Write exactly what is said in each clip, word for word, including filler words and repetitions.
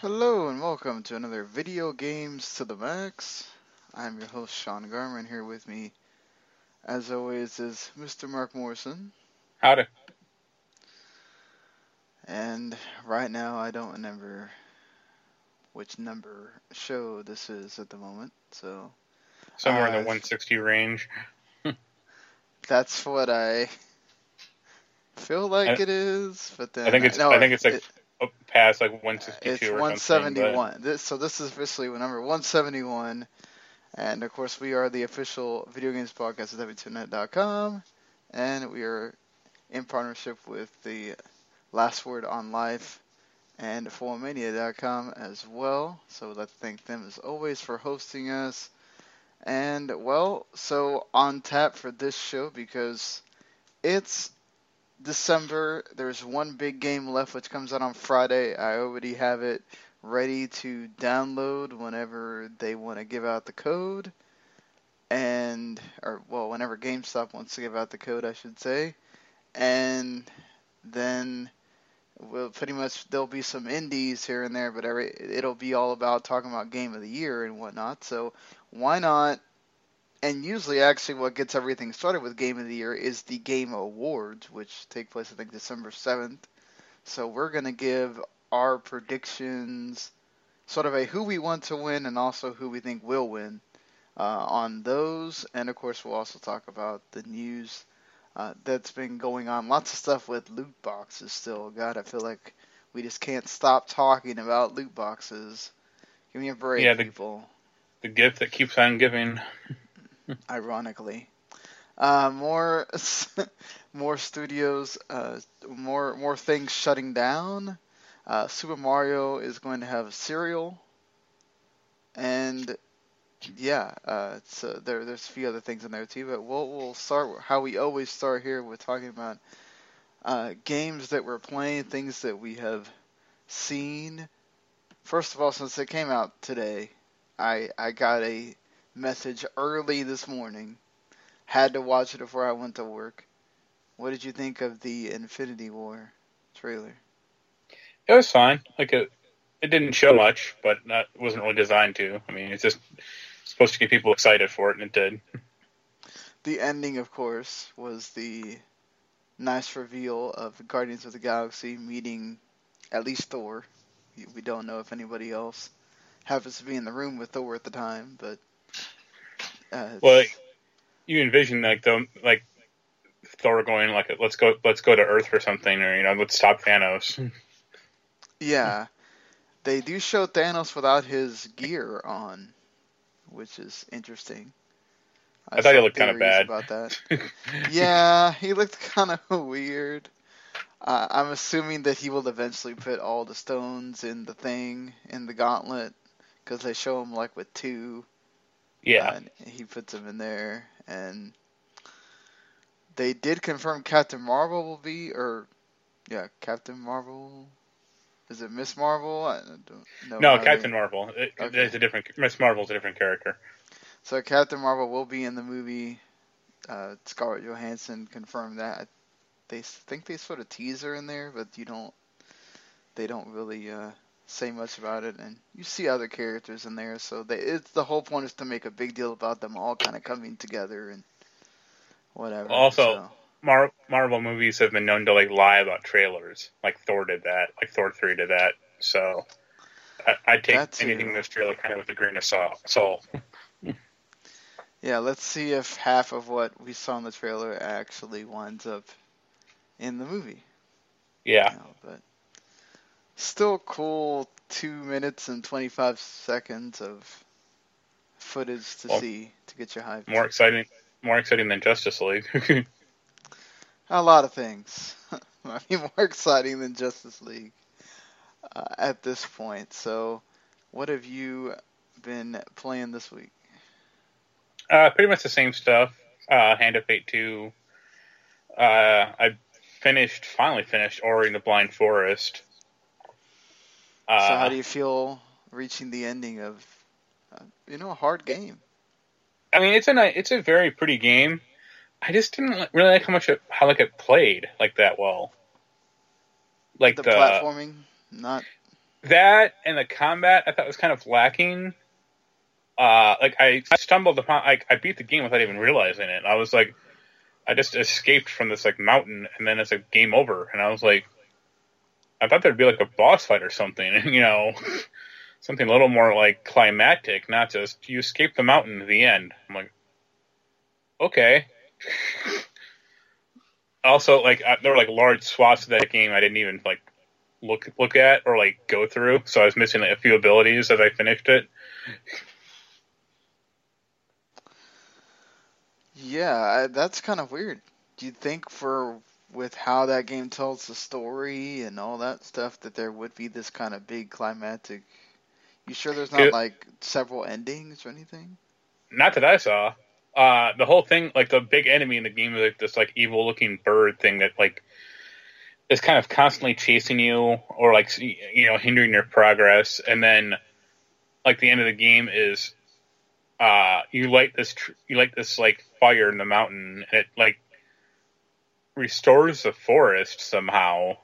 Hello and welcome to another Video Games to the Max. I'm your host Sean Garman. Here with me, as always, is Mister Mark Morrison. Howdy. And right now I don't remember which number show this is at the moment, so... Somewhere uh, in the one sixty range. That's what I feel like I, it is, but then... I think it's, I, no, I think it's like... It, past like one sixty-two it's or one seventy-one. But... This, so this is officially number one seventy-one, and of course we are the official video games podcast at W two net dot com, and we are in partnership with the Last Word on Life and full mania dot com as well. So we'd like to thank them as always for hosting us. And well, so on tap for this show, because it's December, there's one big game left which comes out on Friday. I already have it ready to download whenever they want to give out the code. And, or, well, whenever GameStop wants to give out the code, I should say. And then, well, pretty much there'll be some indies here and there, but every, it'll be all about talking about Game of the Year and whatnot. So, why not? And usually, actually, what gets everything started with Game of the Year is the Game Awards, which take place, I think, December seventh. So we're going to give our predictions, sort of a who we want to win and also who we think will win uh, on those. And, of course, we'll also talk about the news uh, that's been going on. Lots of stuff with loot boxes still. God, I feel like we just can't stop talking about loot boxes. Give me a break, yeah, the, people. The gift that keeps on giving. Ironically, uh, more more studios, uh, more more things shutting down. Uh, Super Mario is going to have cereal, and yeah, uh, so there there's a few other things in there too. But we'll we'll start how we always start here. We're talking about uh, games that we're playing, things that we have seen. First of all, since it came out today, I I got a message early this morning. Had to watch it before I went to work. What did you think of the Infinity War trailer? It was fine. Like it, it didn't show much, but it wasn't really designed to. I mean, it's just supposed to get people excited for it, and it did. The ending, of course, was the nice reveal of Guardians of the Galaxy meeting at least Thor. We don't know if anybody else happens to be in the room with Thor at the time, but Uh, well, like, you envision like the like Thor going like, let's go let's go to Earth or something, or you know, let's stop Thanos. Yeah, they do show Thanos without his gear on, which is interesting. I, I thought he looked kind of bad about that. Yeah, he looked kind of weird. Uh, I'm assuming that he will eventually put all the stones in the thing in the gauntlet, because they show him like with two. Yeah, uh, and he puts them in there, and they did confirm Captain Marvel will be, or yeah, Captain Marvel. Is it Miss Marvel? I don't know. No, Captain I, Marvel. It, okay. It's a different Miss Marvel's a different character. So Captain Marvel will be in the movie. Uh, Scarlett Johansson confirmed that. They think they sort of tease her in there, but you don't. They don't really. Uh, say much about it, and you see other characters in there, so they, it's the whole point is to make a big deal about them all kind of coming together and whatever. Also, so. Mar- Marvel movies have been known to like lie about trailers. Like Thor did that. Like Thor three did that. So I, I take That's anything in this trailer kind of with a grain of salt. Yeah, let's see if half of what we saw in the trailer actually winds up in the movie. Yeah. You know, but still cool two minutes and twenty-five seconds of footage to well, see to get your hype. More exciting, more exciting than Justice League. A lot of things. I mean, more exciting than Justice League uh, at this point. So, what have you been playing this week? Uh, pretty much the same stuff. Uh, Hand of Fate two. Uh, I finished, finally finished, Ori and the Blind Forest. Uh, so, how do you feel reaching the ending of, uh, you know, a hard game? I mean, it's a it's a very pretty game. I just didn't really like how much it, how like it played like that well. Like the, the platforming, not that, and the combat I thought was kind of lacking. Uh, like I stumbled upon, I, I beat the game without even realizing it. I was like, I just escaped from this like mountain, and then it's like game over. And I was like, I thought there'd be like a boss fight or something, you know, something a little more like climactic, not just you escape the mountain to the end. I'm like, okay. Also, like I, there were like large swaths of that game I didn't even like look look at or like go through, so I was missing like, a few abilities as I finished it. Yeah, I, that's kind of weird. Do you think for with how that game tells the story and all that stuff that there would be this kind of big climactic? You sure there's not it, like several endings or anything? Not that I saw. Uh, the whole thing, like, the big enemy in the game is, like, this, like, evil-looking bird thing that, like, is kind of constantly chasing you or, like, you know, hindering your progress. And then, like, the end of the game is uh, you light this, tr- you light this like, fire in the mountain, and it, like, restores the forest somehow.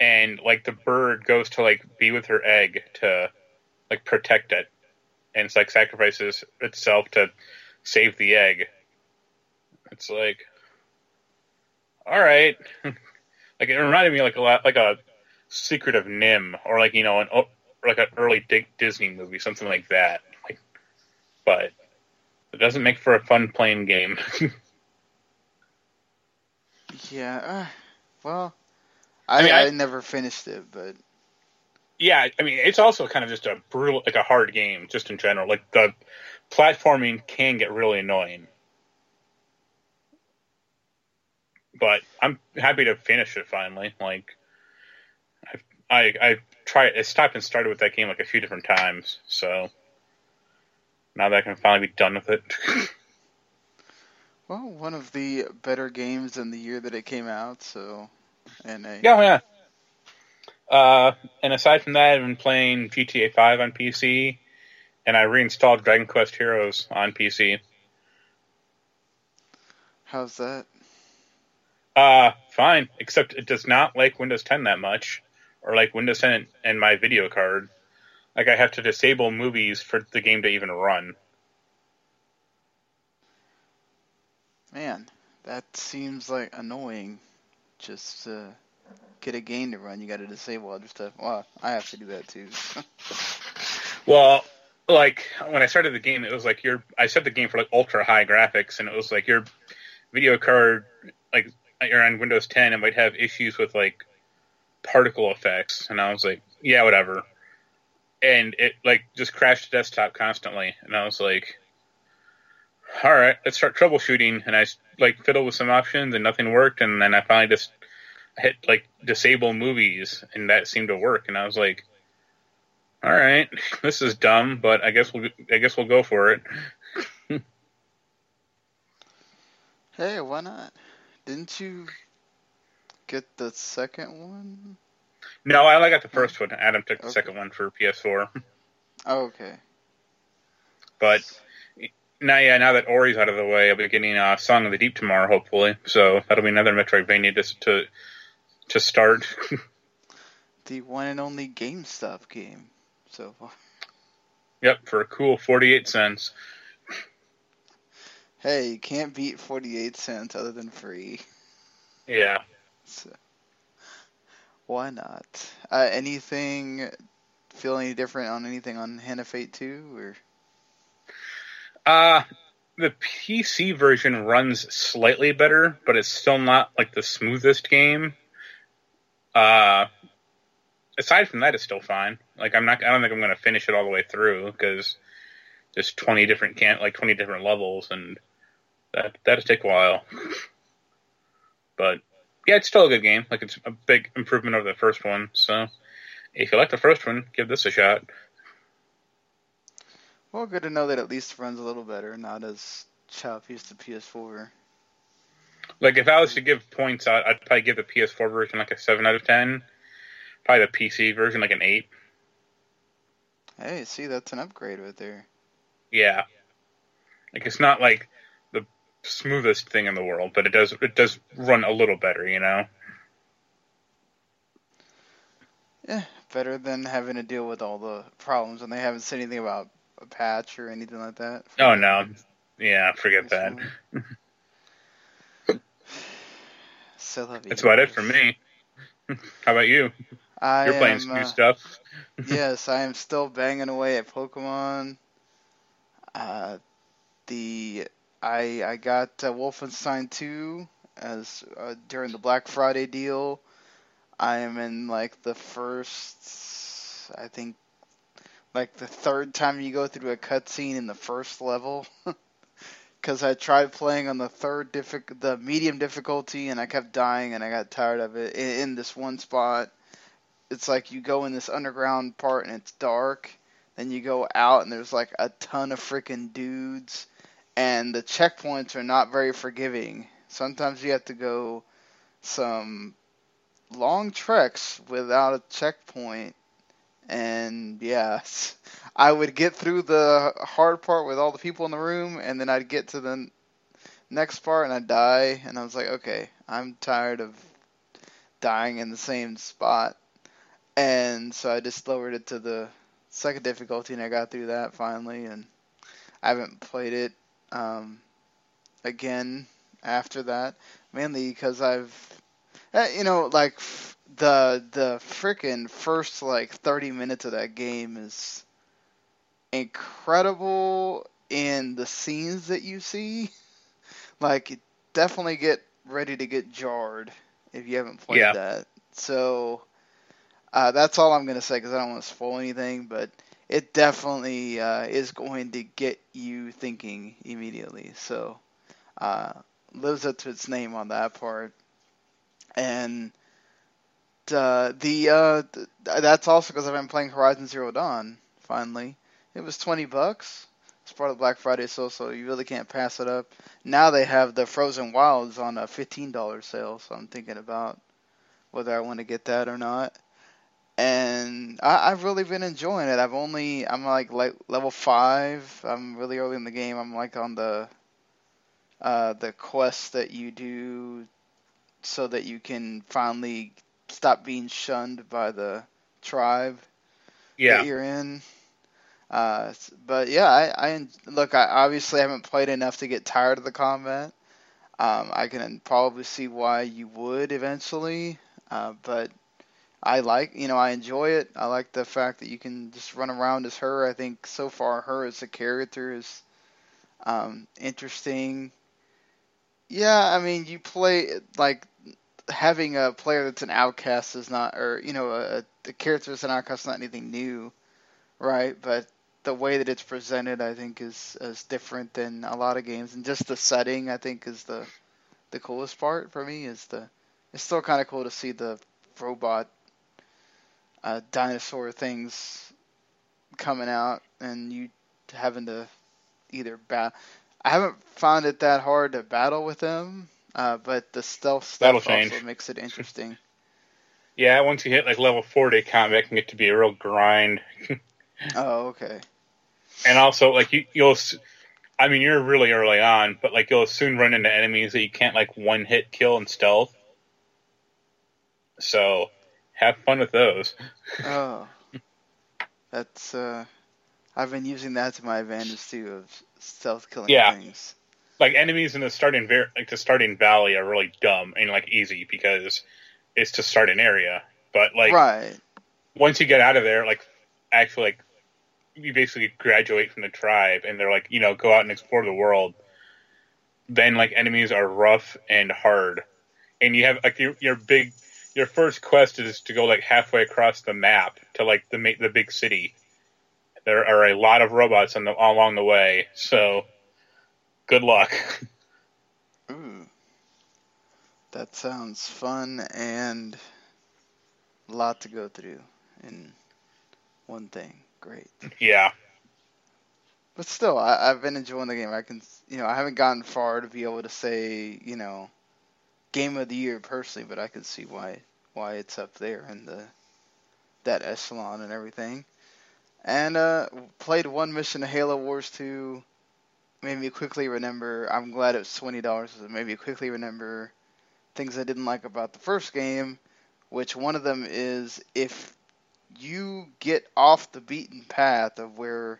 And, like, the bird goes to, like, be with her egg to, like, protect it. And it's, like, sacrifices itself to save the egg. It's like, all right. Like, it reminded me like a lot, like a Secret of Nim, or like, you know, an like an early Disney movie, something like that. Like, but it doesn't make for a fun playing game. Yeah, uh, well, I, I, mean, I I never finished it, but yeah, I mean, it's also kind of just a brutal, like a hard game, just in general. Like the platforming can get really annoying, but I'm happy to finish it finally. Like, I've, I I tried, I stopped and started with that game like a few different times, so now that I can finally be done with it. Well, one of the better games in the year that it came out, so and a yeah, yeah. Uh, and aside from that, I've been playing G T A five on P C. And I reinstalled Dragon Quest Heroes on P C. How's that? Uh, fine. Except it does not like Windows ten that much. Or like Windows ten and my video card. Like I have to disable movies for the game to even run. Man, that seems like annoying. Just to get a game to run, you gotta disable other stuff. Well, I have to do that too. Well... Like, when I started the game, it was like your... I set the game for, like, ultra-high graphics, and it was like your video card, like, you're on Windows ten, it might have issues with, like, particle effects. And I was like, yeah, whatever. And it, like, just crashed the desktop constantly. And I was like, all right, let's start troubleshooting. And I, like, fiddled with some options, and nothing worked. And then I finally just hit, like, disable movies, and that seemed to work. And I was like... All right, this is dumb, but I guess we'll I guess we'll go for it. Hey, why not? Didn't you get the second one? No, I only got the first one. Adam took the okay. second one for P S four. Oh, okay. But now, yeah, now that Ori's out of the way, I'll be getting uh, Song of the Deep tomorrow, hopefully. So that'll be another Metroidvania to to, to start. The one and only GameStop game. So far. Yep, for a cool forty-eight cents. Hey, you can't beat forty-eight cents other than free. Yeah. So, why not? Uh, anything, feel any different on anything on Hand of Fate two? Or? Uh, the P C version runs slightly better, but it's still not like the smoothest game. Uh... aside from that, it's still fine. Like, I'm not, I don't think I'm going to finish it all the way through, because there's twenty different can like twenty different levels, and that that'll take a while. But yeah, it's still a good game. Like, it's a big improvement over the first one. So if you like the first one, give this a shot. Well, good to know that at least runs a little better, not as choppy as the P S four. Like, if I was to give points, I'd, I'd probably give the P S four version like a seven out of ten. Probably the P C version like an eight. Hey, see, that's an upgrade right there. Yeah. Like, it's not like the smoothest thing in the world, but it does it does run a little better, you know? Yeah, better than having to deal with all the problems, and they haven't said anything about a patch or anything like that. Oh, no. Yeah, forget that. That's about it for me. How about you? I You're am, playing some new uh, stuff. Yes, I am still banging away at Pokemon. Uh, the I I got uh, Wolfenstein two as uh, during the Black Friday deal. I am in like the first, I think, like the third time you go through a cutscene in the first level. Because I tried playing on the third diffi- the medium difficulty, and I kept dying, and I got tired of it. In, in this one spot, it's like you go in this underground part, and it's dark. Then you go out, and there's like a ton of freaking dudes, and the checkpoints are not very forgiving. Sometimes you have to go some long treks without a checkpoint. And yeah, I would get through the hard part with all the people in the room, and then I'd get to the next part and I'd die, and I was like, okay, I'm tired of dying in the same spot. And so I just lowered it to the second difficulty, and I got through that finally, and I haven't played it um, again after that, mainly because I've, you know, like... The the freaking first like thirty minutes of that game is incredible in the scenes that you see. Like, definitely get ready to get jarred if you haven't played yeah. that. So uh, that's all I'm gonna say, because I don't want to spoil anything. But it definitely uh, is going to get you thinking immediately. So uh, lives up to its name on that part, and. Uh, the uh, th- that's also because I've been playing Horizon Zero Dawn. Finally, it was twenty bucks. It's part of Black Friday sale, so you really can't pass it up. Now they have the Frozen Wilds on a fifteen dollar sale, so I'm thinking about whether I want to get that or not. And I- I've really been enjoying it. I've only I'm like le- level five. I'm really early in the game. I'm like on the uh, the quest that you do so that you can finally stop being shunned by the tribe yeah. that you're in. Uh, but yeah, I, I look, I obviously haven't played enough to get tired of the combat. Um, I can probably see why you would eventually, uh, but I like, you know, I enjoy it. I like the fact that you can just run around as her. I think so far her as a character is um, interesting. Yeah, I mean, you play, like... having a player that's an outcast is not, or, you know, a, a character that's an outcast is not anything new, right? But the way that it's presented, I think, is, is different than a lot of games. And just the setting, I think, is the the coolest part for me. Is the It's still kind of cool to see the robot uh, dinosaur things coming out and you having to either battle. I haven't found it that hard to battle with them. Uh, but the stealth stuff change. Also makes it interesting. Yeah, once you hit like level forty combat, it can get to be a real grind. Oh, okay. And also, like you, you'll, I mean, you're really early on, but like you'll soon run into enemies that you can't like one hit kill in stealth. So, have fun with those. Oh, that's. Uh, I've been using that to my advantage too of stealth killing yeah. things. Like, enemies in the starting like the starting valley are really dumb and like easy because it's to start an area. But like, right. once you get out of there, like actually, like you basically graduate from the tribe, and they're like, you know, go out and explore the world. Then like enemies are rough and hard, and you have like your your big your first quest is to go like halfway across the map to like the the big city. There are a lot of robots on the, along the way, so good luck. Ooh, that sounds fun and a lot to go through in one thing. Great. Yeah. But still, I, I've been enjoying the game. I can, you know, I haven't gotten far to be able to say, you know, game of the year personally, but I can see why why it's up there in the that echelon and everything. And uh, played one mission of Halo Wars two. Made me quickly remember. I'm glad it was twenty dollars. Because it made me quickly remember things I didn't like about the first game. Which one of them is if you get off the beaten path of where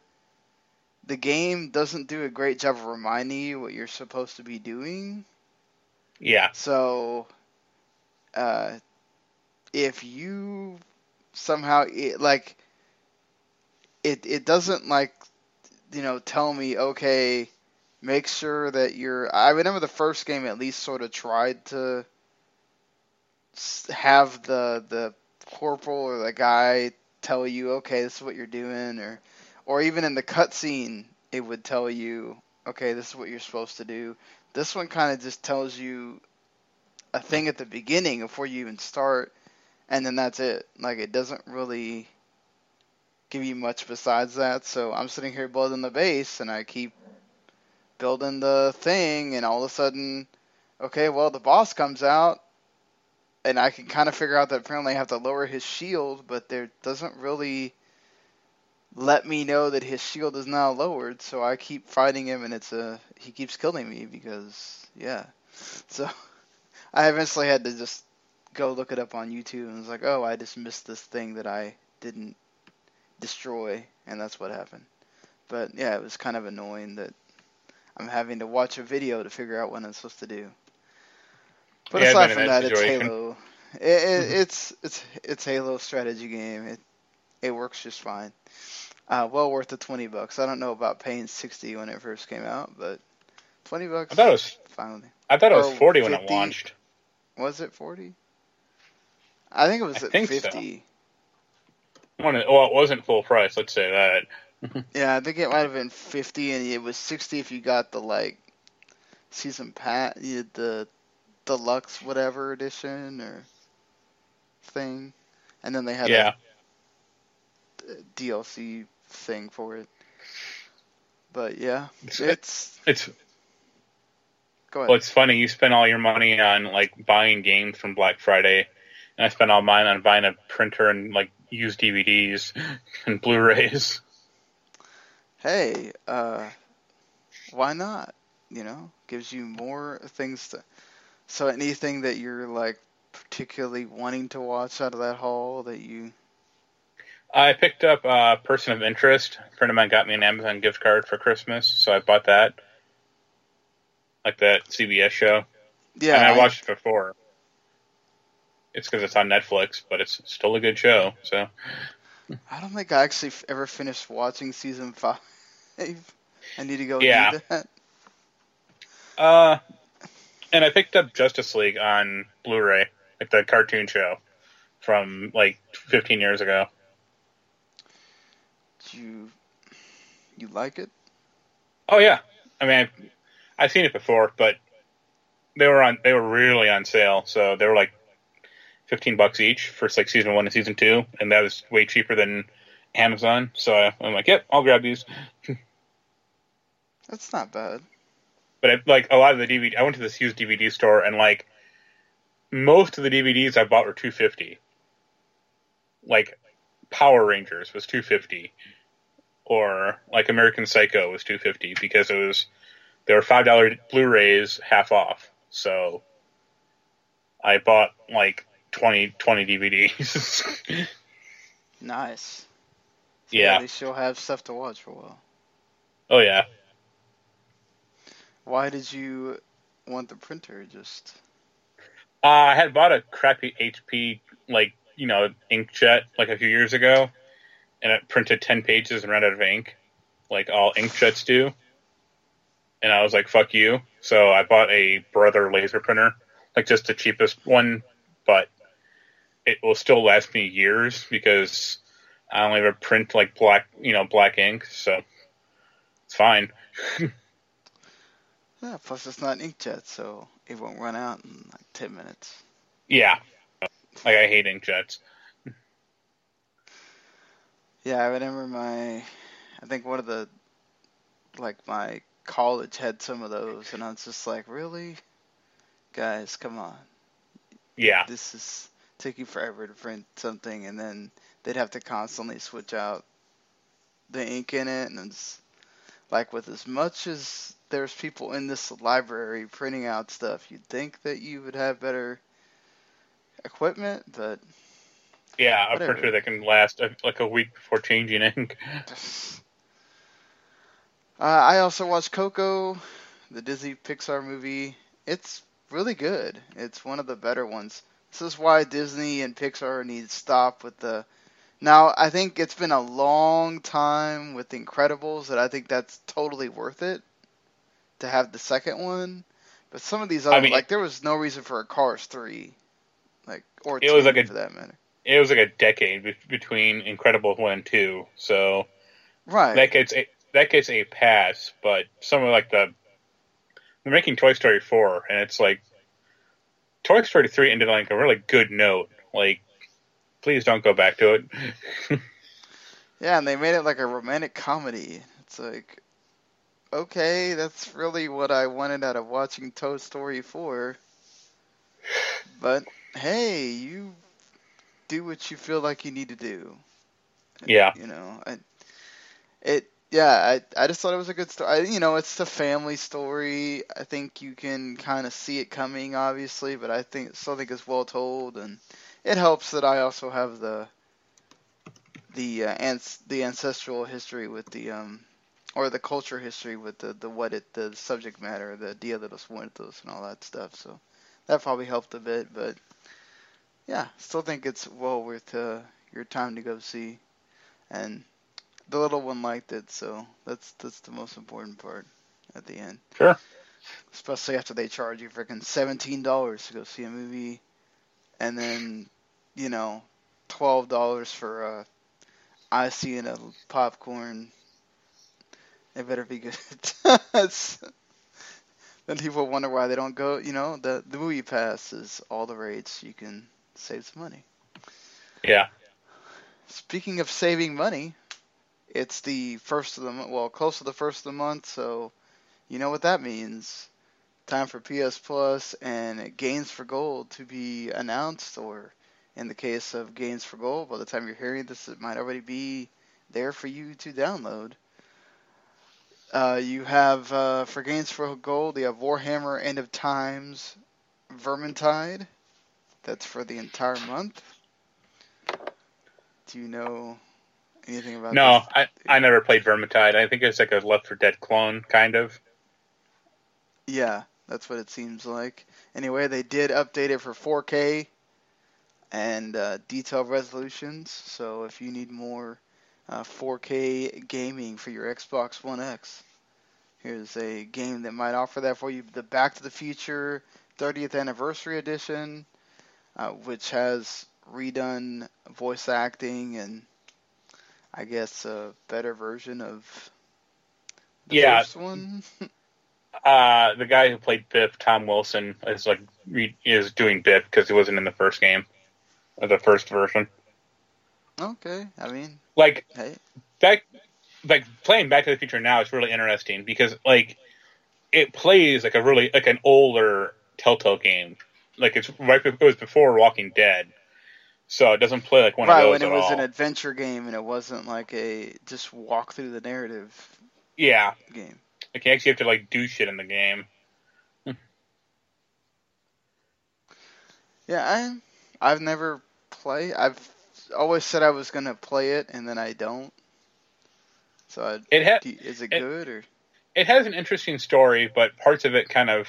the game doesn't do a great job of reminding you what you're supposed to be doing. Yeah. So, uh, if you somehow, it, like, it it doesn't, like, you know, tell me, okay, make sure that you're... I remember the first game at least sort of tried to have the the corporal or the guy tell you, okay, this is what you're doing, or... Or even in the cutscene, it would tell you, okay, this is what you're supposed to do. This one kind of just tells you a thing at the beginning before you even start, and then that's it. Like, it doesn't really give you much besides that. So I'm sitting here building the base, and I keep building the thing, and all of a sudden, okay, well, the boss comes out, and I can kind of figure out that apparently I have to lower his shield, but there doesn't really... let me know that his shield is now lowered, so I keep fighting him, and it's a he keeps killing me because yeah. So I eventually had to just go look it up on YouTube, and was like, oh, I just missed this thing that I didn't destroy, and that's what happened. But yeah, it was kind of annoying that I'm having to watch a video to figure out what I'm supposed to do. But yeah, aside from that, it's Halo. It, it, it's it's it's Halo strategy game. It it works just fine. Uh, well worth the twenty bucks. I don't know about paying sixty when it first came out, but twenty bucks. I thought it was finally. I thought it was forty fifty when it launched. Was it forty? I think it was I at think fifty. So. Well, it wasn't full price. Let's say that. Yeah, I think it might have been fifty, and it was sixty if you got the like season pass, the deluxe whatever edition or thing, and then they had yeah. a D L C. Thing for it, but yeah, it's it's, it's go ahead. Well, it's funny you spend all your money on like buying games from Black Friday, and I spent all mine on buying a printer and like used D V Ds and Blu-rays. Hey, uh, why not? You know, gives you more things to. So anything that you're like particularly wanting to watch out of that haul that you. I picked up uh, Person of Interest. A friend of mine got me an Amazon gift card for Christmas, so I bought that. Like that C B S show. Yeah. And I, I watched it before. It's because it's on Netflix, but it's still a good show, so. I don't think I actually ever finished watching season five. I need to go yeah. do that. Uh, and I picked up Justice League on Blu-ray, like the cartoon show from like fifteen years ago. You, you like it? Oh yeah, I mean, I've, I've seen it before, but they were on, they were really on sale. So they were like fifteen bucks each for like season one and season two, and that was way cheaper than Amazon. So I'm like, yep, I'll grab these. That's not bad. But I, like a lot of the D V D, I went to this used D V D store, and like most of the D V Ds I bought were two fifty. Like Power Rangers was two fifty. Or like American Psycho was two fifty because it was there were five dollar Blu-rays half off. So I bought like twenty twenty D V Ds. Nice. So yeah. At least you'll have stuff to watch for a while. Oh yeah. Why did you want the printer? Just uh, I had bought a crappy H P like you know inkjet like a few years ago. And it printed ten pages and ran out of ink, like all inkjets do. And I was like, fuck you. So I bought a Brother laser printer, like just the cheapest one, but it will still last me years because I only ever print like black, you know, black ink, so it's fine. Yeah, plus it's not inkjet, so it won't run out in like ten minutes. Yeah, like I hate inkjets. Yeah, I remember my, I think one of the, like my college had some of those, and I was just like, really? Guys, come on. Yeah. This is taking forever to print something, and then they'd have to constantly switch out the ink in it, and it's like with as much as there's people in this library printing out stuff, you'd think that you would have better equipment, but yeah, whatever. A printer that can last like a week before changing ink. Uh, I also watched Coco, the Disney Pixar movie. It's really good. It's one of the better ones. This is why Disney and Pixar need to stop with the... Now, I think it's been a long time with Incredibles that I think that's totally worth it to have the second one. But some of these other... I mean, like, there was no reason for a Cars three. Like, or it two, was like a, for that matter. It was like a decade be- between Incredibles one and two, so... Right. That gets... It, That gets a pass, but some of like the they're making Toy Story four, and it's like Toy Story three ended on like a really good note. Like, please don't go back to it. Yeah, and they made it like a romantic comedy. It's like, okay, that's really what I wanted out of watching Toy Story four. But hey, you do what you feel like you need to do. Yeah, you know, I, it. Yeah, I I just thought it was a good story. I, you know, it's a family story. I think you can kind of see it coming, obviously, but I think still think it's well told, and it helps that I also have the the uh, ans- the ancestral history with the um or the culture history with the, the what it the subject matter, the Dia de los Muertos and all that stuff. So that probably helped a bit, but yeah, still think it's well worth uh, your time to go see. And the little one liked it, so that's that's the most important part at the end. Sure. Especially after they charge you freaking seventeen dollars to go see a movie, and then, you know, twelve dollars for uh, icy and a popcorn. It better be good. Then people wonder why they don't go. You know, the, the movie pass is all the rage. You can save some money. Yeah. Speaking of saving money... It's the first of the month, well, close to the first of the month, so you know what that means. Time for P S Plus and Games for Gold to be announced, or in the case of Games for Gold, by the time you're hearing this, it might already be there for you to download. Uh, you have, uh, for Games for Gold, you have Warhammer End of Times Vermintide. That's for the entire month. Do you know... anything about no, this? I I never played Vermintide. I think it's like a Left four Dead clone, kind of. Yeah, that's what it seems like. Anyway, they did update it for four K and uh, detailed resolutions. So if you need more uh, four K gaming for your Xbox One X, here's a game that might offer that for you. The Back to the Future thirtieth Anniversary Edition, uh, which has redone voice acting and... I guess a better version of the yeah. first one. uh, the guy who played Biff, Tom Wilson, is like is doing Biff because he wasn't in the first game, or the first version. Okay, I mean, like hey. back, like playing Back to the Future now is really interesting because like it plays like a really like an older Telltale game, like it's right it was before Walking Dead. So it doesn't play like one right, of those at all. Right, when it was an adventure game and it wasn't like a just walk through the narrative yeah. game. Like you actually have to like do shit in the game. Yeah, I, I've never played. I've always said I was going to play it and then I don't. So I, it ha- do, is it, it good? Or? It has an interesting story, but parts of it kind of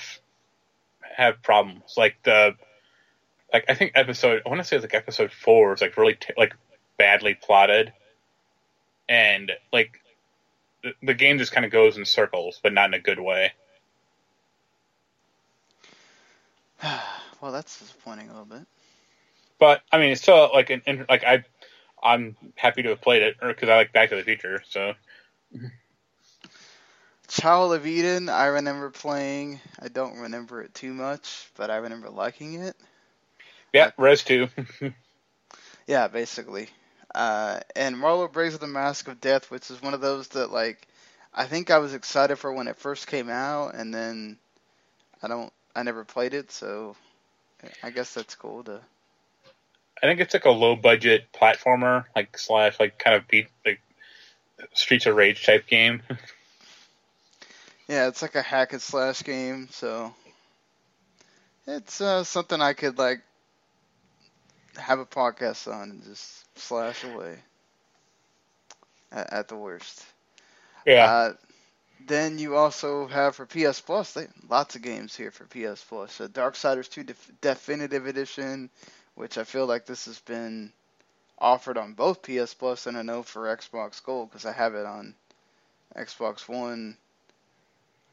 have problems. Like the... Like I think episode, I want to say it's like episode four was like really t- like badly plotted, and like the, the game just kind of goes in circles, but not in a good way. Well, that's disappointing a little bit. But I mean, it's still like an like I, I'm happy to have played it because I like Back to the Future. So, Child of Eden, I remember playing. I don't remember it too much, but I remember liking it. Yeah, uh, Res two. Yeah, basically. Uh, and Marlo Briggs of the Mask of Death, which is one of those that like I think I was excited for when it first came out, and then I don't. I never played it, so I guess that's cool to. I think it's like a low-budget platformer, like slash, like kind of beat, like Streets of Rage type game. Yeah, it's like a hack and slash game, so it's uh, something I could like have a podcast on and just slash away at, at the worst. Yeah. Uh, then you also have for P S Plus, they, lots of games here for P S Plus. So Darksiders two Def- Definitive Edition. Which I feel like this has been offered on both P S Plus and I know for Xbox Gold because I have it on Xbox One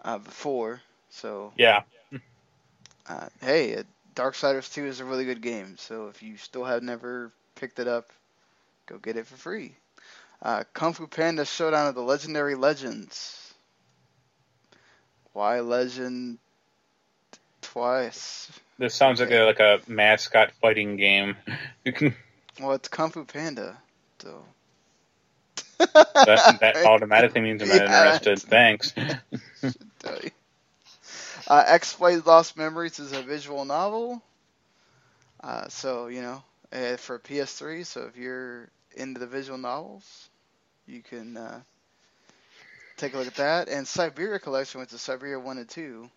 uh, before. So yeah. uh, hey, uh, Darksiders two is a really good game. So if you still have never picked it up, go get it for free. Uh, Kung Fu Panda Showdown of the Legendary Legends. Why Legend twice? This sounds like a like a mascot fighting game. You can... Well, it's Kung Fu Panda, so that, that automatically means I'm not interested. Thanks. uh, X-Blade Lost Memories is a visual novel, uh, so you know uh, for P S three. So if you're into the visual novels, you can uh, take a look at that. And Syberia Collection, which is Syberia one and two.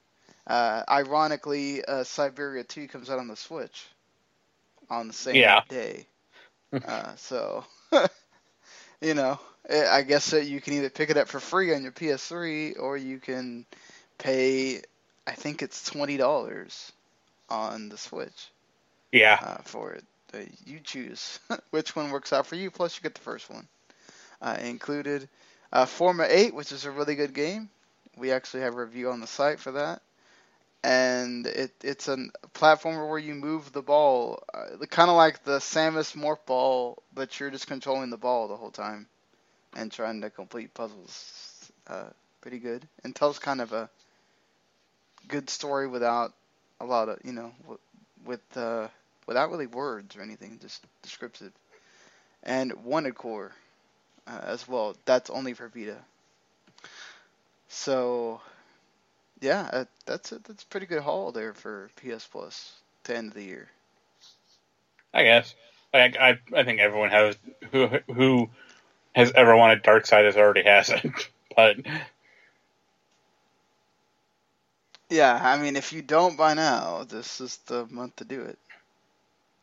Uh, ironically, uh, Syberia two comes out on the Switch on the same yeah. day. Uh, so, you know, I guess that you can either pick it up for free on your P S three or you can pay, I think it's twenty dollars on the Switch. Yeah. Uh, for it. Uh, you choose which one works out for you, plus you get the first one uh, included. Uh, Forma eight, which is a really good game. We actually have a review on the site for that. And it, it's a platformer where you move the ball, uh, kind of like the Samus Morph Ball, but you're just controlling the ball the whole time and trying to complete puzzles. Uh, pretty good. And tells kind of a good story without a lot of, you know, w- with uh, without really words or anything, just descriptive. And Wanted Core uh, as well. That's only for Vita. So... Yeah, that's a, that's a pretty good haul there for P S Plus to end of the year. I guess. Like, I I think everyone has who who has ever wanted Darksiders already has it. But yeah, I mean, if you don't by now, this is the month to do it.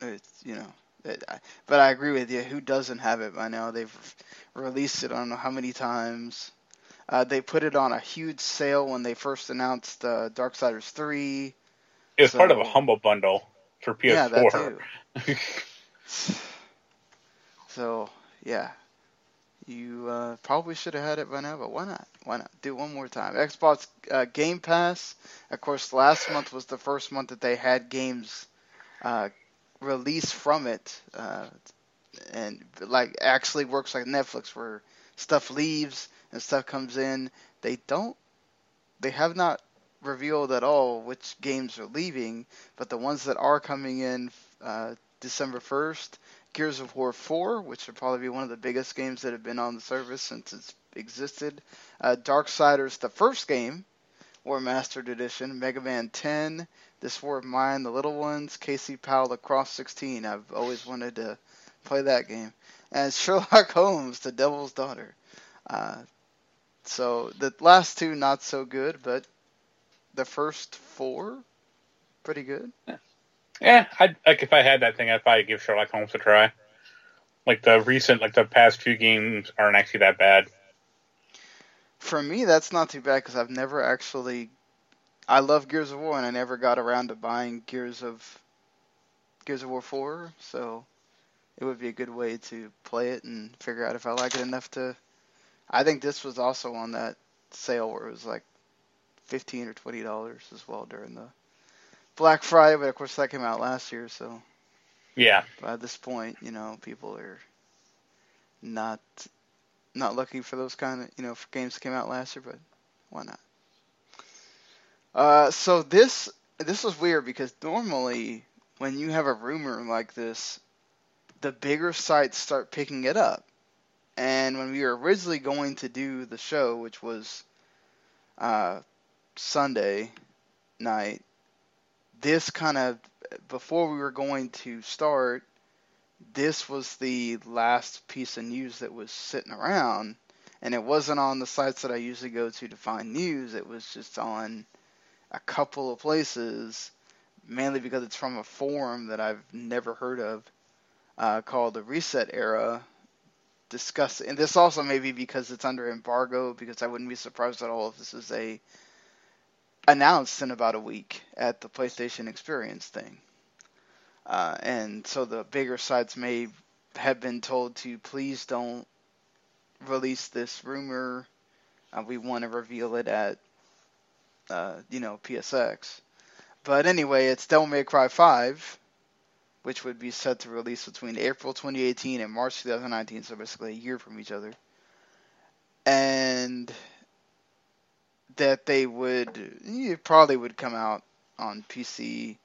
It's you know, it, I, but I agree with you. Who doesn't have it by now? They've released it. I don't know how many times. Uh, they put it on a huge sale when they first announced uh, Darksiders three. It was so, part of a humble bundle for P S four. Yeah, that too. So, yeah. You uh, probably should have had it by now, but why not? Why not? Do it one more time. Xbox uh, Game Pass. Of course, last month was the first month that they had games uh, released from it. Uh, and like actually works like Netflix where stuff leaves and stuff comes in. They don't, they have not revealed at all which games are leaving, but the ones that are coming in uh, December first, Gears of War four, which would probably be one of the biggest games that have been on the service since it's existed, uh, Darksiders, the first game, War Mastered Edition, Mega Man ten, This War of Mine, The Little Ones, K C Powell, Lacrosse sixteen, I've always wanted to play that game, and Sherlock Holmes, The Devil's Daughter. Uh, so the last two not so good, but the first four pretty good. Yeah, yeah I'd, like if I had that thing, I'd probably give Sherlock Holmes a try. Like the recent, like the past two games aren't actually that bad. For me, that's not too bad because I've never actually. I love Gears of War, and I never got around to buying Gears of Gears of War four. So it would be a good way to play it and figure out if I like it enough to. I think this was also on that sale where it was like fifteen or twenty dollars as well during the Black Friday, but of course that came out last year, so Yeah. But at this point, you know, people are not not looking for those kind of, you know, for games that came out last year, but why not? Uh, so this this was weird because normally when you have a rumor like this, the bigger sites start picking it up. And when we were originally going to do the show, which was uh, Sunday night, this kind of, before we were going to start, this was the last piece of news that was sitting around. And it wasn't on the sites that I usually go to to find news. It was just on a couple of places, mainly because it's from a forum that I've never heard of uh, called the Reset Era. Discuss, and this also may be because it's under embargo, because I wouldn't be surprised at all if this is a announced in about a week at the PlayStation Experience thing. Uh, and so the bigger sites may have been told to please don't release this rumor. Uh, we want to reveal it at, uh, you know, P S X. But anyway, it's Devil May Cry five, which would be set to release between April twenty eighteen and March twenty nineteen, so basically a year from each other. And that they would, it probably would come out on P C,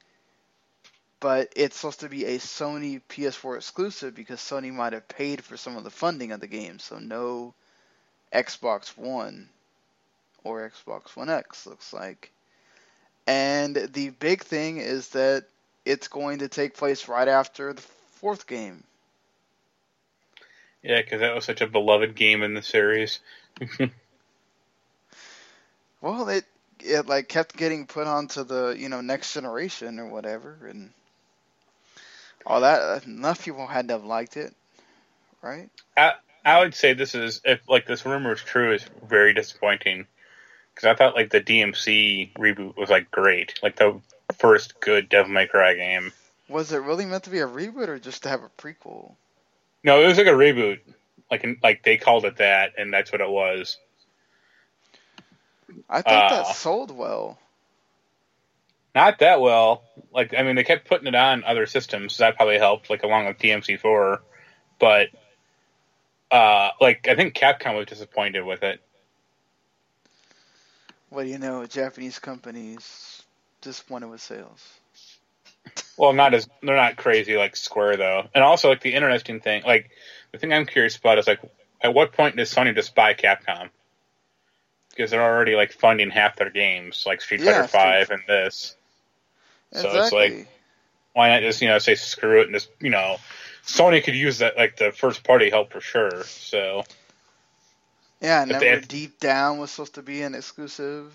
but it's supposed to be a Sony P S four exclusive because Sony might have paid for some of the funding of the game, so no Xbox One or Xbox One X, looks like. And the big thing is that it's going to take place right after the fourth game. Yeah, because that was such a beloved game in the series. Well, it it like kept getting put onto the, you know, next generation or whatever, and all that. Enough people had to have liked it, right? I I would say this is, if like this rumor is true, is very disappointing, because I thought like the D M C reboot was like great, like the first good Devil May Cry game. Was it really meant to be a reboot or just to have a prequel? No, it was like a reboot, like like they called it that, and that's what it was. I think uh, that sold well. Not that well. Like, I mean, they kept putting it on other systems, so that probably helped, like, along with D M C four. But, uh, like, I think Capcom was disappointed with it. Well, you know, Japanese companies disappointed with sales. Well, not as they're not crazy like Square, though. And also, like, the interesting thing, like, the thing I'm curious about is, like, at what point does Sony just buy Capcom? Because they're already like funding half their games, like Street yeah, Fighter V and this. Exactly. So it's like, why not just, you know, say screw it and just, you know, Sony could use that, like, the first party help for sure. So yeah, and then Deep Down was supposed to be an exclusive,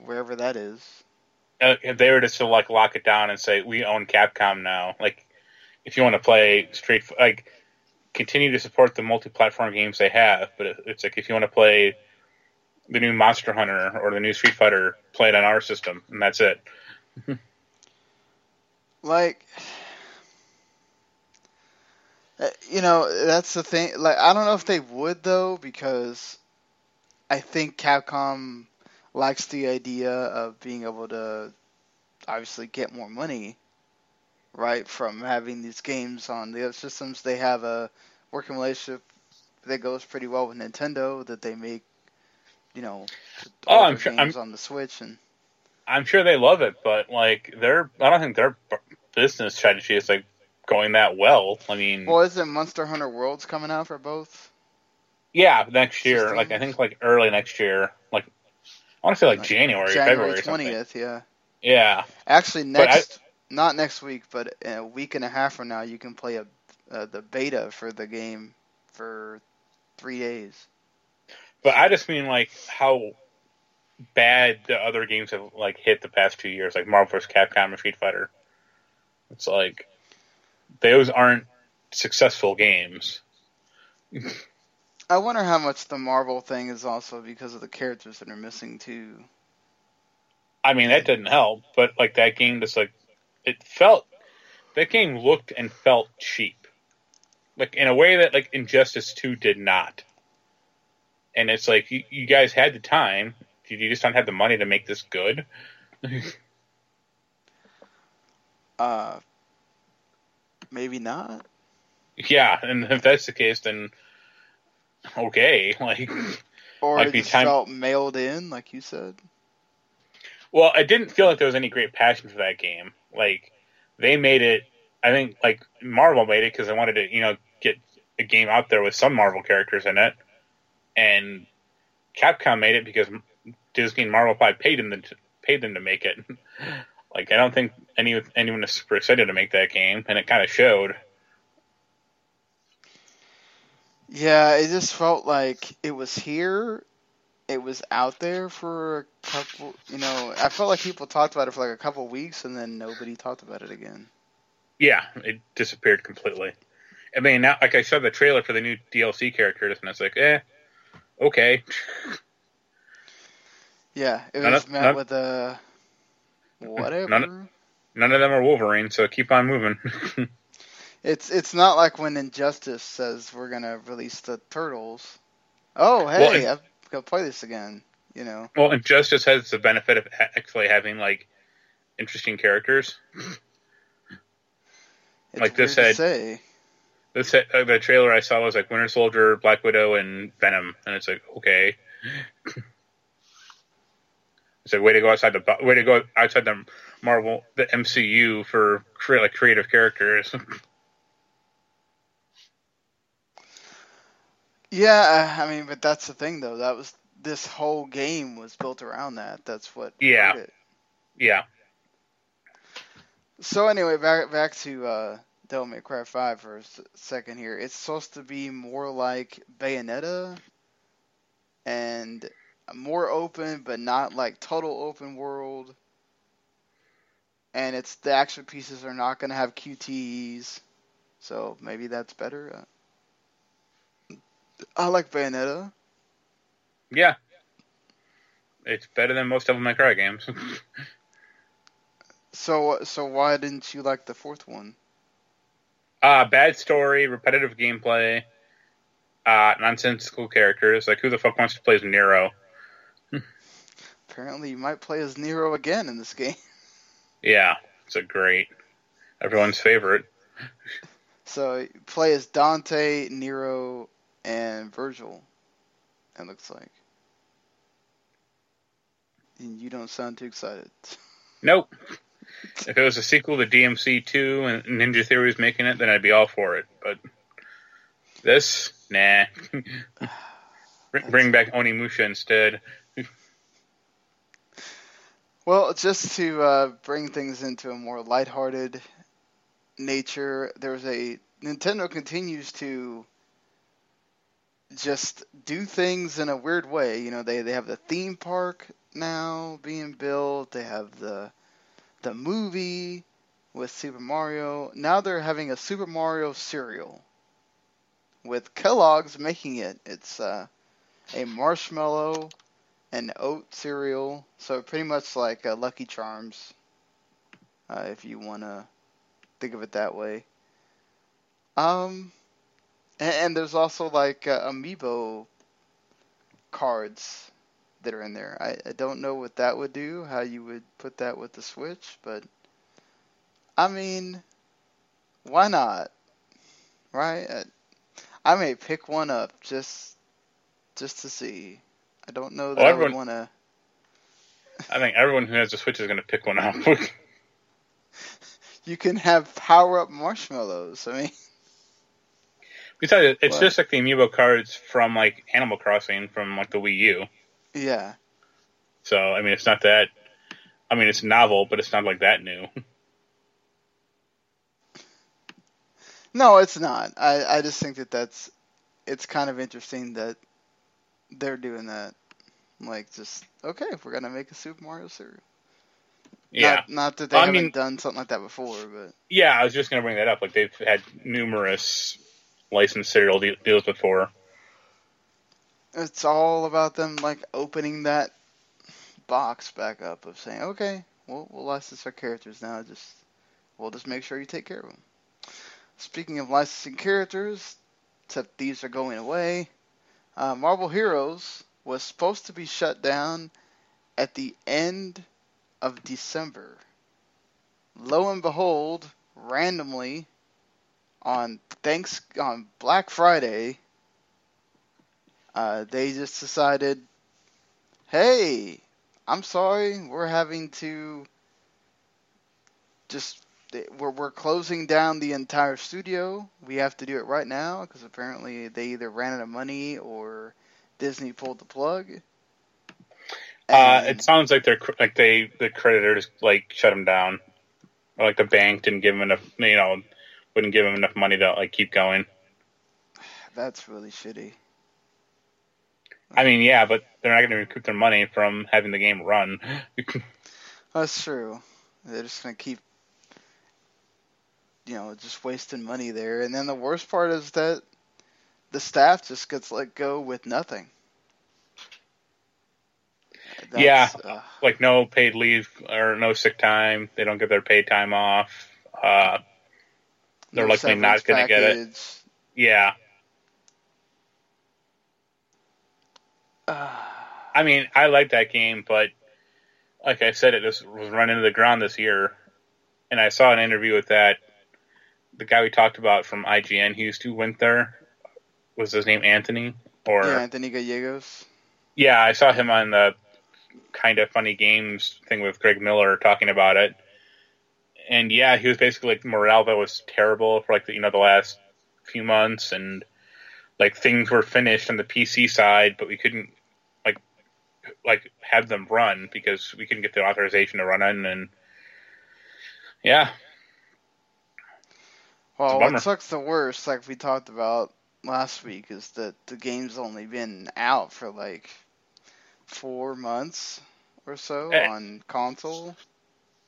wherever that is. Uh, if they were just to like lock it down and say we own Capcom now, like if you want to play Street, like continue to support the multi-platform games they have, but it, it's like if you want to play the new Monster Hunter or the new Street Fighter, played on our system, and that's it. Like, you know, that's the thing. Like, I don't know if they would, though, because I think Capcom likes the idea of being able to obviously get more money, right, from having these games on the other systems. They have a working relationship that goes pretty well with Nintendo, that they make, you know, oh, I'm sure, games I'm, on the Switch, and I'm sure they love it, but like, they're, I don't think their business strategy is like going that well. I mean, well, isn't Monster Hunter Worlds coming out for both? Yeah, next year. Systems? Like, I think like early next year. Like, I want to say like, like January, January, February, twentieth. Yeah. Yeah. Actually, next I, not next week, but in a week and a half from now, you can play a uh, the beta for the game for three days. But I just mean, like, how bad the other games have, like, hit the past two years, like Marvel versus. Capcom and Street Fighter. It's like, those aren't successful games. I wonder how much the Marvel thing is also because of the characters that are missing, too. I mean, that didn't help, but, like, that game just, like, it felt, that game looked and felt cheap. Like, in a way that, like, Injustice two did not. And it's like, you, you guys had the time. You just don't have the money to make this good. uh, maybe not. Yeah, and if that's the case, then okay, like, or like it just time... felt mailed in, like you said. Well, I didn't feel like there was any great passion for that game. Like, they made it. I think like Marvel made it because they wanted to, you know, get a game out there with some Marvel characters in it, and Capcom made it because Disney and Marvel probably paid them to, paid them to make it. Like, I don't think any anyone was super excited to make that game, and it kind of showed. Yeah, it just felt like it was here, it was out there for a couple, you know, I felt like people talked about it for like a couple weeks, and then nobody talked about it again. Yeah, it disappeared completely. I mean, now, like, I saw the trailer for the new D L C characters, and I was like, eh, okay. Yeah, it was none met of, with a whatever. None of, none of them are Wolverine, so keep on moving. It's it's not like when Injustice says we're gonna release the Turtles. Oh hey, well, I'm gonna play this again. You know. Well, Injustice has the benefit of actually having like interesting characters. It's like this had, to say. This had, uh, the trailer I saw was like Winter Soldier, Black Widow, and Venom, and it's like okay. It's like way to go outside the way to go outside the Marvel the M C U for cre- like creative characters. Yeah, I mean, but that's the thing, though. That was this whole game was built around that. That's what. Yeah. It. Yeah. So anyway, back back to uh, Devil May Cry five for a second here. It's supposed to be more like Bayonetta, and more open, but not like total open world. And it's the action pieces are not going to have Q T Es, so maybe that's better. Uh, I like Bayonetta. Yeah. It's better than most Devil May Cry games. so so why didn't you like the fourth one? Uh, bad story, repetitive gameplay, uh, nonsensical characters. Like, who the fuck wants to play as Nero? Apparently you might play as Nero again in this game. Yeah, it's a great. Everyone's favorite. So, play as Dante, Nero, and Virgil, it looks like. And you don't sound too excited. Nope. If it was a sequel to D M C two and Ninja Theory's making it, then I'd be all for it. But this? Nah. Bring back Onimusha instead. Well, just to uh, bring things into a more lighthearted nature, there's a... Nintendo continues to just do things in a weird way. You know, they, they have the theme park now being built. They have the the movie with Super Mario. Now they're having a Super Mario cereal with Kellogg's making it. It's uh, a marshmallow and oat cereal. So pretty much like uh, Lucky Charms, uh, if you want to think of it that way. Um... And there's also, like, uh, amiibo cards that are in there. I, I don't know what that would do, how you would put that with the Switch, but, I mean, why not? Right? I, I may pick one up just just to see. I don't know that well, everyone, I would want to... I think everyone who has a Switch is going to pick one up. You can have power-up marshmallows. I mean... Besides, it's what? Just like the amiibo cards from like Animal Crossing from like the Wii U. Yeah. So I mean, it's not that. I mean, it's novel, but it's not like that new. No, it's not. I, I just think that that's it's kind of interesting that they're doing that. Like, just okay, we're gonna make a Super Mario cereal. Yeah. Not, not that they I haven't mean, done something like that before, but yeah, I was just gonna bring that up. Like, they've had numerous licensed serial de- deals before. It's all about them like opening that box back up of saying, okay, we'll, we'll license our characters now. Just we'll just make sure you take care of them. Speaking of licensing characters, except these are going away. Uh, Marvel Heroes was supposed to be shut down at the end of December. Lo and behold, randomly, on thanks on Black Friday, uh, they just decided, hey, I'm sorry, we're having to just we're we're closing down the entire studio. We have to do it right now because apparently they either ran out of money or Disney pulled the plug. Uh, it sounds like they're like they the creditors like shut them down, or like the bank didn't give them enough, you know, wouldn't give them enough money to like keep going. That's really shitty. I mean, yeah, but they're not going to recoup their money from having the game run. That's true. They're just going to keep, you know, just wasting money there. And then the worst part is that the staff just gets let go with nothing. That's, yeah, uh, like no paid leave or no sick time. They don't get their paid time off. Uh, they're no likely not going to get it. Yeah. Uh, I mean, I like that game, but like I said, it just was running to the ground this year. And I saw an interview with that. The guy we talked about from I G N, he used to went there. Was his name Anthony? Or yeah, Anthony Gallegos. Yeah, I saw him on the Kind of Funny Games thing with Greg Miller talking about it. And yeah, he was basically like morale that was terrible for like the, you know, the last few months, and like things were finished on the P C side, but we couldn't like like have them run because we couldn't get the authorization to run it. And yeah. Well, what sucks the worst, like we talked about last week, is that the game's only been out for like four months or so hey, on console.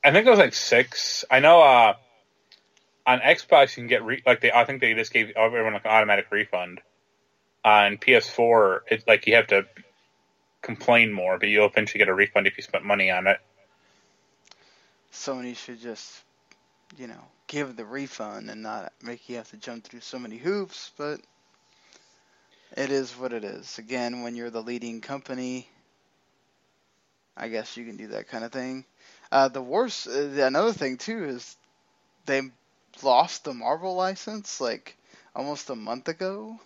I think it was like six. I know uh, on Xbox you can get re- like they. I think they just gave everyone like an automatic refund. On P S four, it's like you have to complain more, but you'll eventually get a refund if you spent money on it. Sony should just, you know, give the refund and not make you have to jump through so many hoops. But it is what it is. Again, when you're the leading company, I guess you can do that kind of thing. Uh, the worst, another thing too, is they lost the Marvel license like almost a month ago.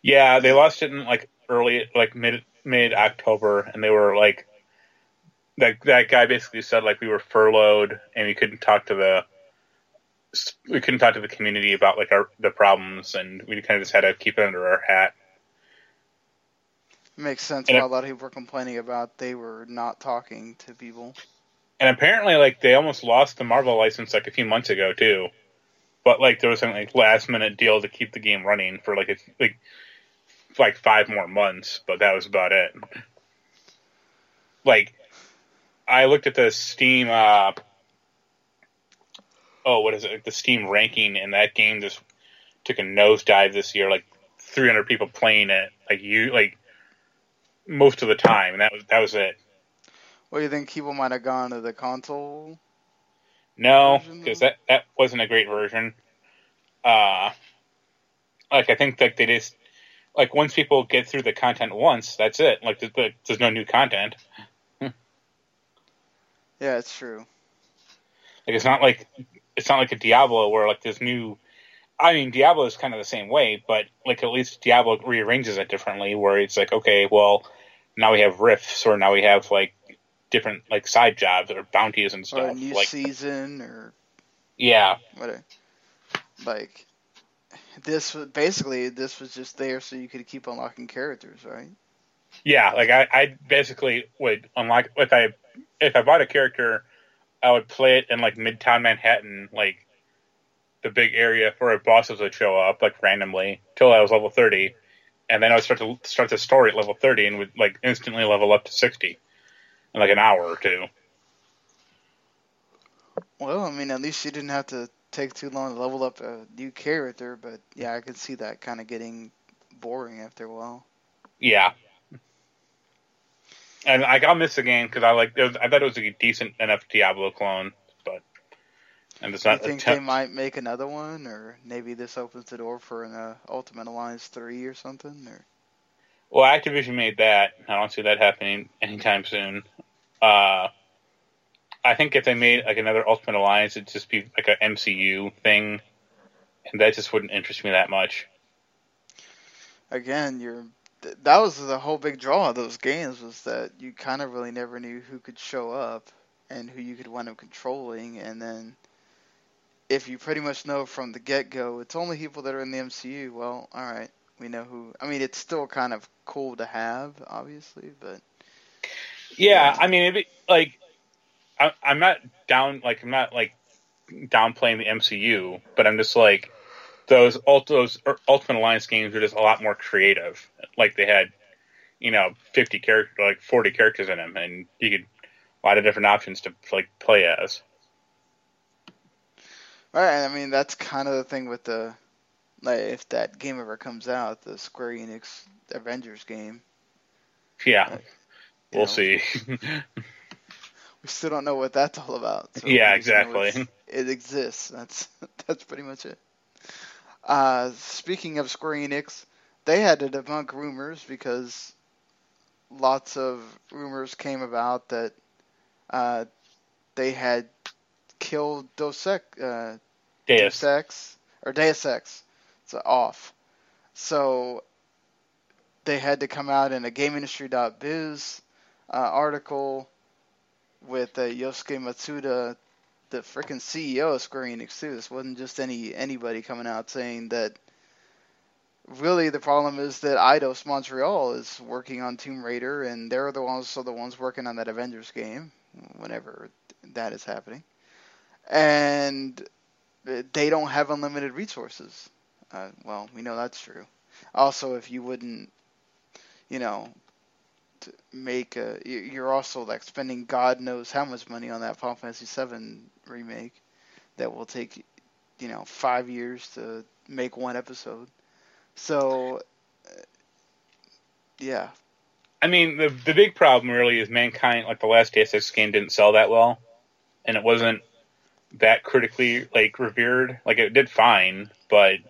Yeah, they lost it in like early, like mid mid October, and they were like, that that guy basically said like we were furloughed and we couldn't talk to the we couldn't talk to the community about like our the problems, and we kind of just had to keep it under our hat. Makes sense. Why a lot of people were complaining about they were not talking to people. And apparently, like, they almost lost the Marvel license, like, a few months ago, too. But, like, there was some, like, last-minute deal to keep the game running for, like, a, like, like five more months. But that was about it. Like, I looked at the Steam, uh... Oh, what is it? Like, the Steam ranking, and that game just took a nosedive this year. Like, three hundred people playing it. Like, you, like... most of the time, and that was that was it. Well, you think people might have gone to the console? No, because that, that wasn't a great version. Uh, like I think like they just like once people get through the content once, that's it. Like there's, there's no new content. Yeah, it's true. Like it's not like it's not like a Diablo where like there's new. I mean, Diablo is kind of the same way, but like at least Diablo rearranges it differently, where it's like okay, well. Now we have rifts, or now we have like different like side jobs or bounties and stuff. Or a new like, season, or yeah, whatever. Like this was basically this was just there so you could keep unlocking characters, right? Yeah, like I, I basically would unlock if I if I bought a character, I would play it in like Midtown Manhattan, like the big area where bosses would show up like randomly till I was level thirty. And then I would start to start the story at level thirty, and would like instantly level up to sixty in like an hour or two. Well, I mean, at least you didn't have to take too long to level up a new character. But yeah, I could see that kind of getting boring after a while. Yeah, and I I'll miss the game because I like it was, I thought it was a decent enough Diablo clone, but and it's not. You think attempt- they might make another one, or maybe this opens the door for an uh, Ultimate Alliance three or something? Or well, Activision made that. I don't see that happening anytime soon. Uh, I think if they made like another Ultimate Alliance, it'd just be like an M C U thing, and that just wouldn't interest me that much. Again, you're that was the whole big draw of those games, was that you kind of really never knew who could show up and who you could wind up controlling. And then if you pretty much know from the get-go, it's only people that are in the M C U, well, all right, we know who. I mean, it's still kind of cool to have, obviously, but... Yeah, I mean, it'd be, like, I, I'm not down, like, I'm not, like, downplaying the M C U, but I'm just, like, those, those Ultimate Alliance games are just a lot more creative. Like, they had, you know, fifty characters, like, forty characters in them, and you could, a lot of different options to, like, play as. Right, I mean, that's kind of the thing with the, like, if that game ever comes out, the Square Enix Avengers game. Yeah. Like, We'll know. see. We still don't know what that's all about. So yeah, exactly. It exists. That's that's pretty much it. Uh, speaking of Square Enix, they had to debunk rumors because lots of rumors came about that uh, they had killed Deus Ex, uh, Deus. Deus Ex or Deus Ex. It's off. So they had to come out in a GameIndustry dot biz Uh, article with uh, Yosuke Matsuda, the freaking C E O of Square Enix, too. This wasn't just any anybody coming out saying that really the problem is that Eidos Montreal is working on Tomb Raider, and they're the ones, so the ones working on that Avengers game, whenever that is happening. And they don't have unlimited resources. Uh, well, we know that's true. Also, if you wouldn't, you know... To make a, you're also like spending God knows how much money on that Final Fantasy seven remake that will take, you know, five years to make one episode. So, yeah. I mean, the the big problem really is Mankind. Like the last D S X game didn't sell that well, and it wasn't that critically like revered. Like it did fine, but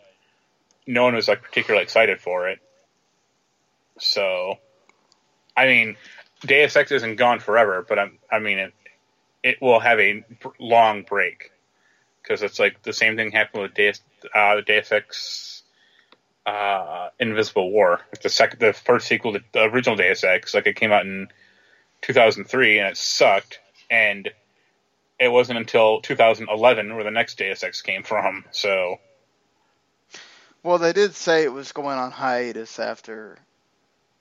no one was like particularly excited for it. So. I mean, Deus Ex isn't gone forever, but I'm, I mean, it it will have a long break. Because it's like the same thing happened with Deus, uh, Deus Ex uh, Invisible War. The second, the first sequel to the original Deus Ex, like it came out in two thousand three and it sucked. And it wasn't until two thousand eleven where the next Deus Ex came from, so... Well, they did say it was going on hiatus after...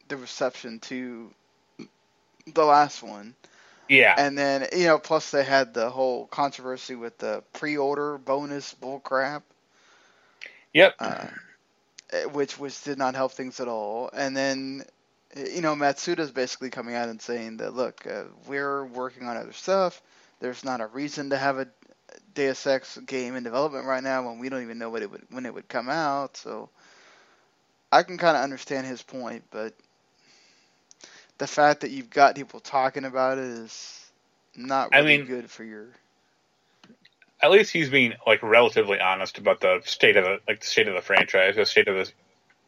the reception to the last one. Yeah. And then, you know, plus they had the whole controversy with the pre-order bonus bullcrap. Yep. Uh, which, which did not help things at all. And then, you know, Matsuda's basically coming out and saying that, look, uh, we're working on other stuff. There's not a reason to have a Deus Ex game in development right now when we don't even know what it would, when it would come out. So I can kind of understand his point, but the fact that you've got people talking about it is not really I mean, good for your. At least he's being like relatively honest about the state of the like the state of the franchise, the state of the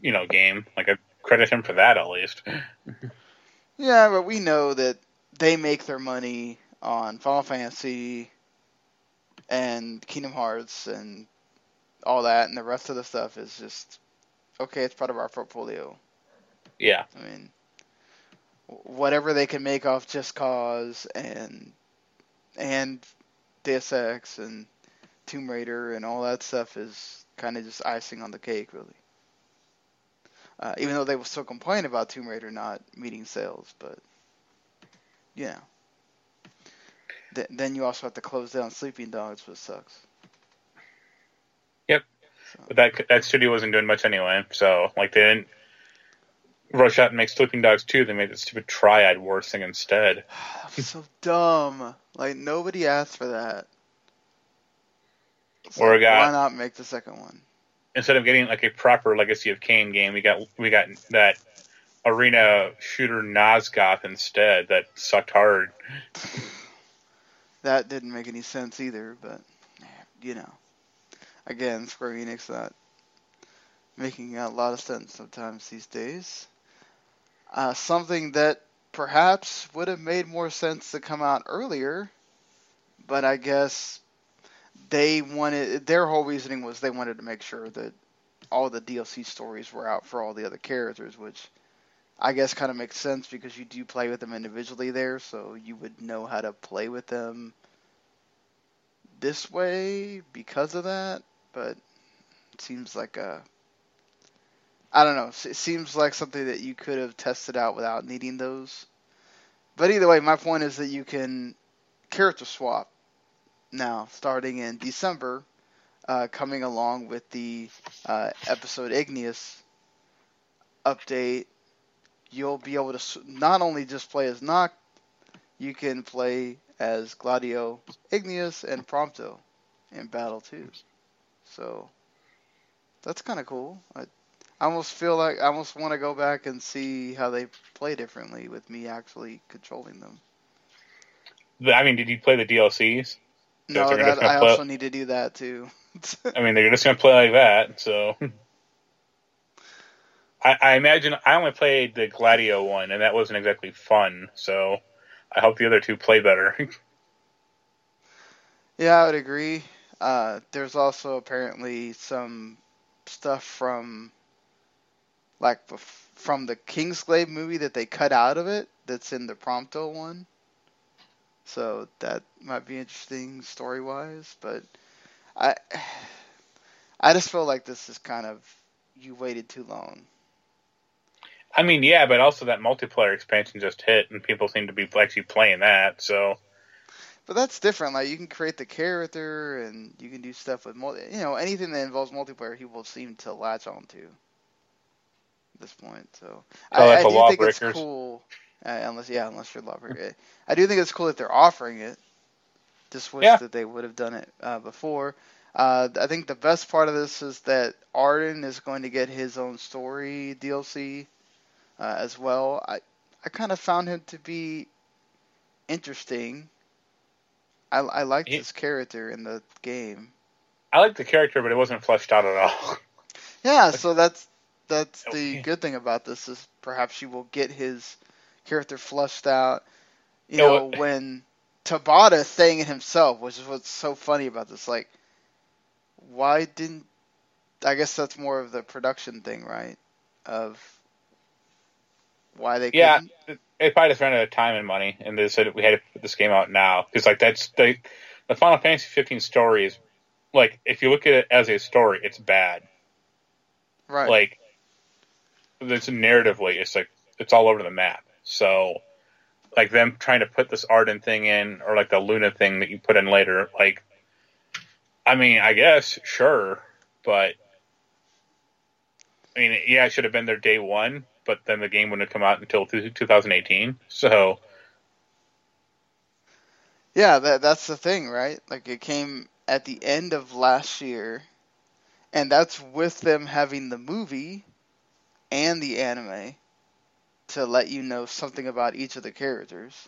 you know game. Like I credit him for that at least. Yeah, but we know that they make their money on Final Fantasy and Kingdom Hearts and all that, and the rest of the stuff is just okay. It's part of our portfolio. Yeah. I mean. Whatever they can make off Just Cause and and Deus Ex and Tomb Raider and all that stuff is kind of just icing on the cake, really. Uh, even though they will still complain about Tomb Raider not meeting sales, but you know. Th- then you also have to close down Sleeping Dogs, which sucks. Yep, so. But that that studio wasn't doing much anyway, so like they didn't. Rush out and make Sleeping Dogs two. They made the stupid Triad Wars thing instead. That was so dumb. Like, nobody asked for that. So or we got, why not make the second one? Instead of getting, like, a proper Legacy of Kain game, we got we got that arena shooter Nosgoth instead. That sucked hard. That didn't make any sense either, but, you know. Again, Square Enix not making a lot of sense sometimes these days. Uh, something that perhaps would have made more sense to come out earlier, but I guess they wanted, their whole reasoning was they wanted to make sure that all the D L C stories were out for all the other characters, which I guess kind of makes sense because you do play with them individually there, so you would know how to play with them this way because of that. But it seems like a, I don't know, it seems like something that you could have tested out without needing those. But either way, my point is that you can character swap now, starting in December, uh, coming along with the uh, episode Igneous update. You'll be able to not only just play as Noct, you can play as Gladio, Igneous, and Prompto in battle too. So that's kind of cool. I, I almost feel like I almost want to go back and see how they play differently with me actually controlling them. I mean, did you play the D L Cs? No, that, I also need to do that too. I mean, they're just going to play like that, so... I, I imagine I only played the Gladio one, and that wasn't exactly fun, so I hope the other two play better. Yeah, I would agree. Uh, there's also apparently some stuff from like from the Kingsglaive movie that they cut out of it that's in the Prompto one. So that might be interesting story-wise, but I I just feel like this is kind of, you waited too long. I mean, yeah, but also that multiplayer expansion just hit, and people seem to be actually playing that, so... But that's different. Like, you can create the character, and you can do stuff with... Multi- you know, anything that involves multiplayer, people seem to latch on to at this point, so... I, like I do think breakers. It's cool... Uh, unless, yeah, unless you're Lawbreaker. I do think it's cool that they're offering it. Just wish yeah. that they would have done it uh, before. Uh, I think the best part of this is that Arden is going to get his own story D L C uh, as well. I, I kind of found him to be interesting. I, I liked he, his character in the game. I liked the character, but it wasn't fleshed out at all. Yeah, so that's that's the good thing about this is perhaps you will get his character flushed out. You know, no, when Tabata saying it himself, which is what's so funny about this, like, why didn't, I guess that's more of the production thing, right? Of why they yeah, couldn't? Yeah, they probably just ran out of time and money, and they said we had to put this game out now. Because, like, that's, the, the Final Fantasy fifteen story is, like, if you look at it as a story, it's bad. Right. Like, it's narratively, it's like, it's all over the map. So, like, them trying to put this Arden thing in, or, like, the Luna thing that you put in later, like, I mean, I guess, sure, but, I mean, yeah, it should have been there day one, but then the game wouldn't have come out until two thousand eighteen, so. Yeah, that that's the thing, right? Like, it came at the end of last year, and that's with them having the movie and the anime to let you know something about each of the characters,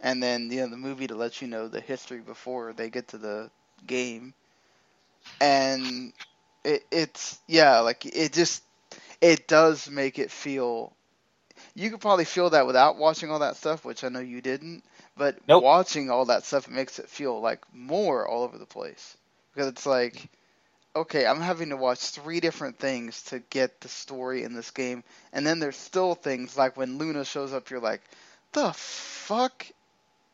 and then, you know, the movie to let you know the history before they get to the game. And it, it's yeah, like it just it does make it feel. You could probably feel that without watching all that stuff, which I know you didn't. But nope. Watching all that stuff, it makes it feel like more all over the place because it's like, okay, I'm having to watch three different things to get the story in this game. And then there's still things like when Luna shows up, you're like, the fuck?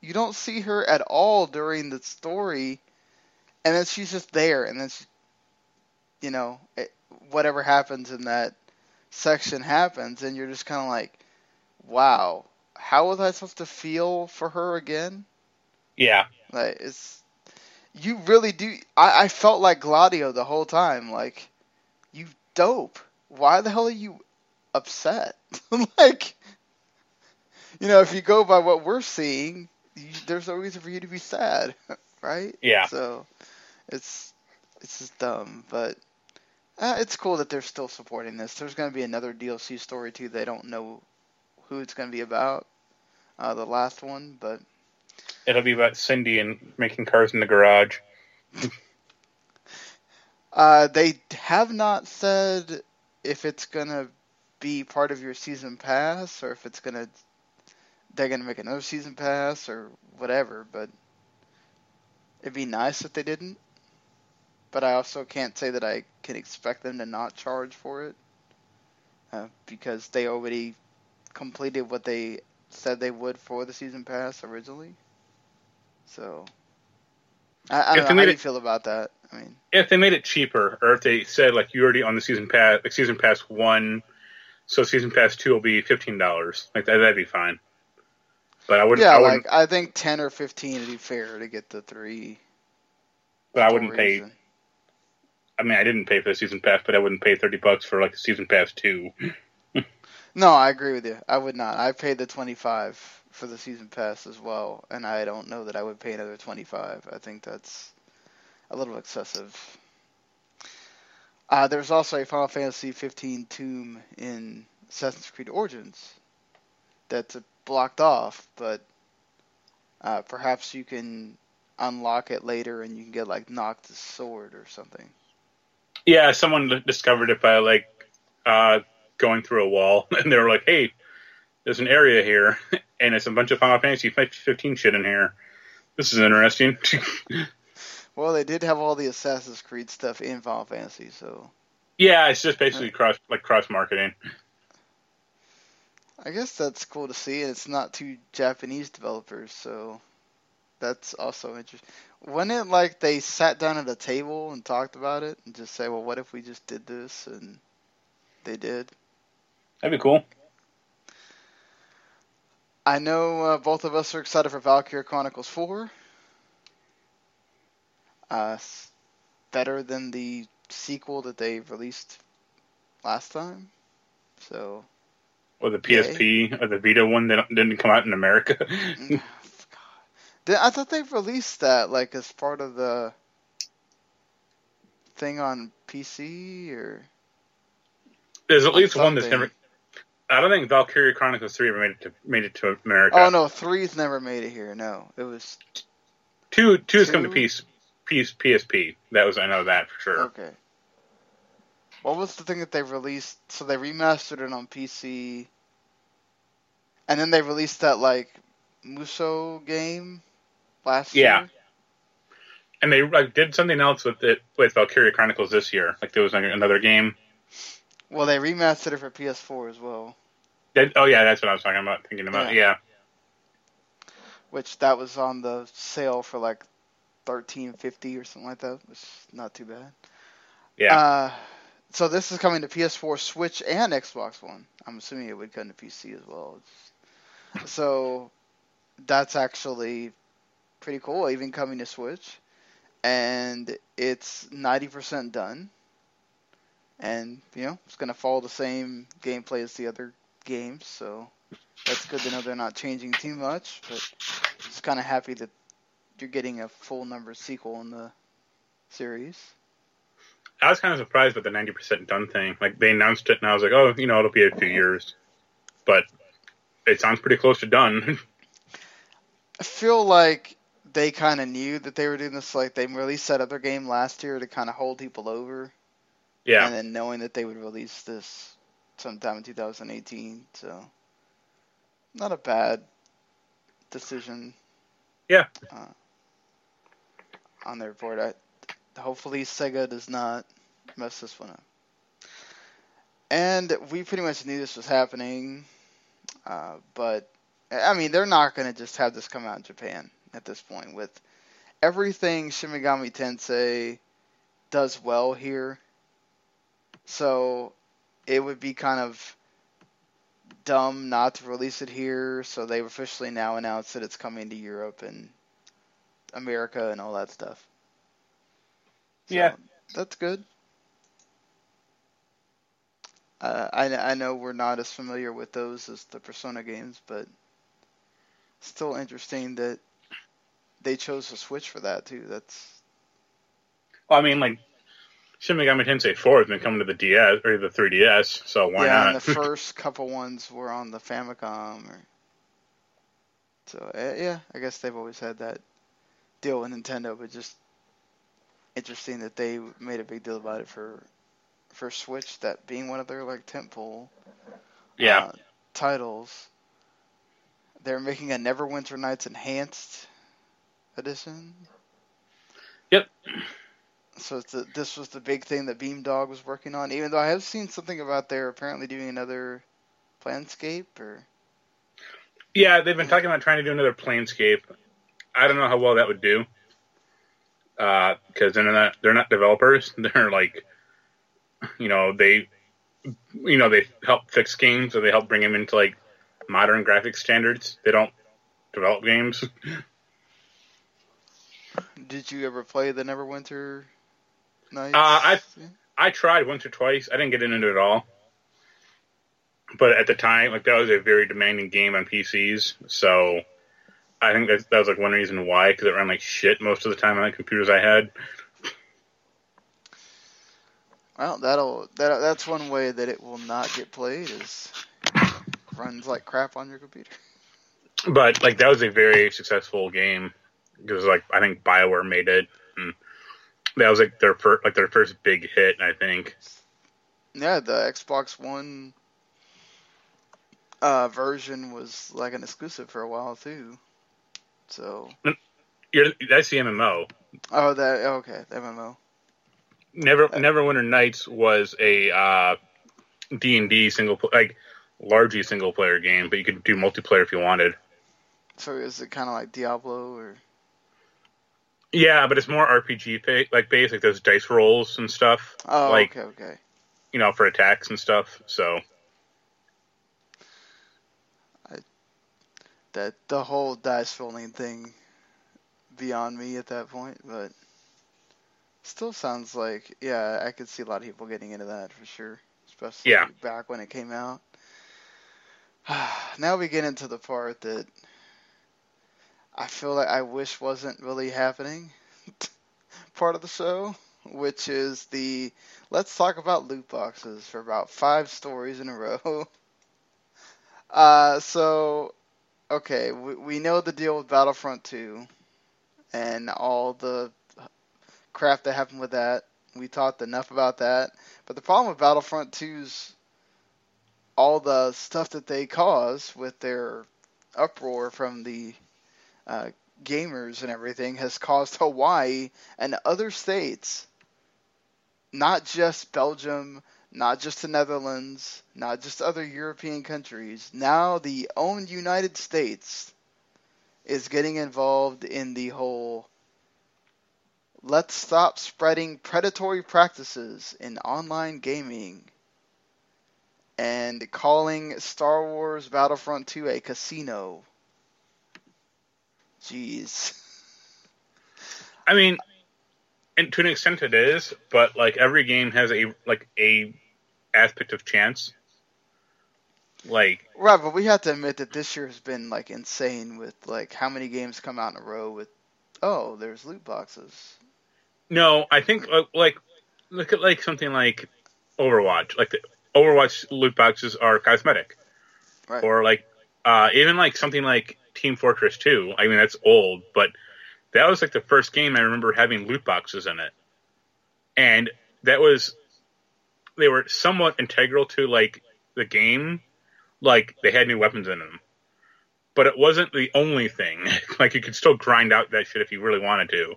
You don't see her at all during the story. And then she's just there. And then, she, you know, it, whatever happens in that section happens. And you're just kind of like, wow, how was I supposed to feel for her again? Yeah. Like, it's... You really do. I, I felt like Gladio the whole time. Like, you dope. Why the hell are you upset? Like, you know, if you go by what we're seeing, you, there's no reason for you to be sad, right? Yeah. So, it's it's just dumb. But uh, it's cool that they're still supporting this. There's going to be another D L C story, too. They don't know who it's going to be about, uh, the last one, but... It'll be about Cindy and making cars in the garage. uh, they have not said if it's going to be part of your season pass or if it's going to... They're going to make another season pass or whatever, but it'd be nice if they didn't. but I also can't say that I can expect them to not charge for it, uh, because they already completed what they said they would for the season pass originally. So, I, I don't know how do you feel about that. I mean, if they made it cheaper, or if they said like you already on the season pass, like season pass one, so season pass two will be fifteen dollars. Like that, that'd be fine. But I wouldn't. Yeah, I wouldn't, like I think ten or fifteen would be fair to get the three. But I wouldn't reason. pay. I mean, I didn't pay for the season pass, but I wouldn't pay thirty bucks for like the season pass two. No, I agree with you. I would not. I paid the twenty-five for the season pass as well, and I don't know that I would pay another twenty-five. I think that's a little excessive. Uh, there's also a Final Fantasy fifteen tomb in Assassin's Creed Origins that's blocked off, but uh, perhaps you can unlock it later and you can get like Noctis' sword or something. Yeah, someone discovered it by like... Uh, going through a wall, and they were like, hey, there's an area here, and it's a bunch of Final Fantasy fifteen shit in here. This is interesting. Well, they did have all the Assassin's Creed stuff in Final Fantasy, so... Yeah, it's just basically cross like cross-marketing. I guess that's cool to see, and it's not two Japanese developers, so that's also interesting. Wasn't it like they sat down at a table and talked about it, and just say, well, what if we just did this, and they did? That'd be cool. I know uh, both of us are excited for Valkyria Chronicles four. Uh, better than the sequel that they released last time. So. Or the P S P yay. Or the Vita one that didn't come out in America. God. I thought they released that like as part of the thing on P C or. There's at least Something. one that's never... I don't think Valkyria Chronicles three ever made it to made it to America. Oh, no, three's never made it here, no. It was... Two, two's two? come to P S, P S, P S P. That was, I know that for sure. Okay. What was the thing that they released? So they remastered it on P C, and then they released that, like, Musou game last yeah. year? Yeah. And they like, did something else with it with Valkyria Chronicles this year. Like, there was like, another game... Well, they remastered it for P S four as well. That, oh, yeah, that's what I was talking about, thinking about, yeah. yeah. Which, that was on the sale for, like, thirteen fifty or something like that, which is not too bad. Yeah. Uh, so this is coming to P S four, Switch, and Xbox One. I'm assuming it would come to P C as well. So, that's actually pretty cool, even coming to Switch. And it's ninety percent done. And, you know, it's going to follow the same gameplay as the other games, so that's good to know they're not changing too much, but just kind of happy that you're getting a full number sequel in the series. I was kind of surprised with the ninety percent done thing. Like, they announced it, and I was like, oh, you know, it'll be a few years. But it sounds pretty close to done. I feel like they kind of knew that they were doing this. Like, they released that other game last year to kind of hold people over. Yeah. And then knowing that they would release this sometime in two thousand eighteen, so not a bad decision. Yeah. Uh, on their board. I, hopefully Sega does not mess this one up. And we pretty much knew this was happening, uh, but, I mean, they're not going to just have this come out in Japan at this point. With everything Shin Megami Tensei does well here, so it would be kind of dumb not to release it here, so they've officially now announced that it's coming to Europe and America and all that stuff. So yeah. That's good. Uh, I, I know we're not as familiar with those as the Persona games, but still interesting that they chose to Switch for that, too. That's. Well, I mean, like, Shin Megami Tensei four has been coming to the D S or the three D S, so why yeah, not? Yeah, and the first couple ones were on the Famicom. Or... So, yeah, I guess they've always had that deal with Nintendo, but just interesting that they made a big deal about it for for Switch, that being one of their, like, tentpole yeah. uh, titles. They're making a Neverwinter Nights Enhanced edition. Yep. So it's a, this was the big thing that Beamdog was working on, even though I have seen something about they're apparently doing another Planescape, or... Yeah, they've been talking about trying to do another Planescape. I don't know how well that would do, because uh, they're not they're not developers. They're like, you know, they you know they help fix games, or they help bring them into like modern graphic standards. They don't develop games. Did you ever play the Neverwinter Nights? Uh, I I tried once or twice. I didn't get into it at all. But at the time, like, that was a very demanding game on P Cs, so I think that, that was, like, one reason why, because it ran like shit most of the time on the computers I had. Well, that'll that that's one way that it will not get played, is it runs like crap on your computer. But, like, that was a very successful game, because, like, I think BioWare made it, and that was, like, their per, like their first big hit, I think. Yeah, the Xbox One... Uh, version was like an exclusive for a while too, so You're, that's the M M O. Oh, that okay, the M M O. Never, okay. Neverwinter Nights was a uh, D and D single, like largely single player game, but you could do multiplayer if you wanted. So is it kind of like Diablo, or? Yeah, but it's more R P G like based, like those dice rolls and stuff. Oh, like, okay, okay. You know, for attacks and stuff, so. That the whole dice rolling thing beyond me at that point, but still sounds like, yeah, I could see a lot of people getting into that for sure, especially yeah. back when it came out. Now we get into the part that I feel like I wish wasn't really happening part of the show, which is the let's talk about loot boxes for about five stories in a row. Uh, so... Okay, we, we know the deal with Battlefront two and all the crap that happened with that. We talked enough about that. But the problem with Battlefront two's all the stuff that they caused with their uproar from the uh, gamers and everything has caused Hawaii and other states, not just Belgium, not just the Netherlands, not just other European countries. Now the own United States is getting involved in the whole let's stop spreading predatory practices in online gaming and calling Star Wars Battlefront two a casino. Jeez. I mean, and to an extent it is, but like every game has a like a aspect of chance, like right. But we have to admit that this year has been like insane with like how many games come out in a row with oh, there's loot boxes. No, I think like look at like something like Overwatch. Like the Overwatch loot boxes are cosmetic, right. Or like uh, even like something like Team Fortress two. I mean, that's old, but that was like the first game I remember having loot boxes in it, and that was. They were somewhat integral to, like, the game. Like, they had new weapons in them. But it wasn't the only thing. Like, you could still grind out that shit if you really wanted to.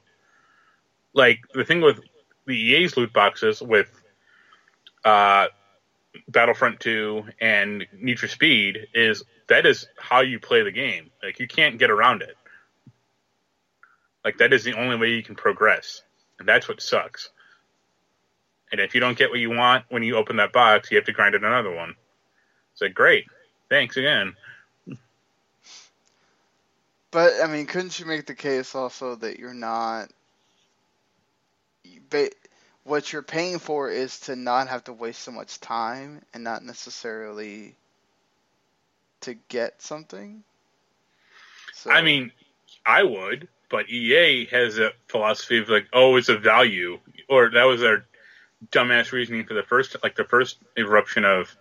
Like, the thing with the E A's loot boxes with uh, Battlefront two and Need for Speed is that is how you play the game. Like, you can't get around it. Like, that is the only way you can progress. And that's what sucks. And if you don't get what you want when you open that box, you have to grind it another one. It's like, great. Thanks again. But, I mean, couldn't you make the case also that you're not... What you're paying for is to not have to waste so much time and not necessarily to get something? So... I mean, I would, but E A has a philosophy of like, oh, it's a value. Or that was their... dumbass reasoning for the first, like the first eruption of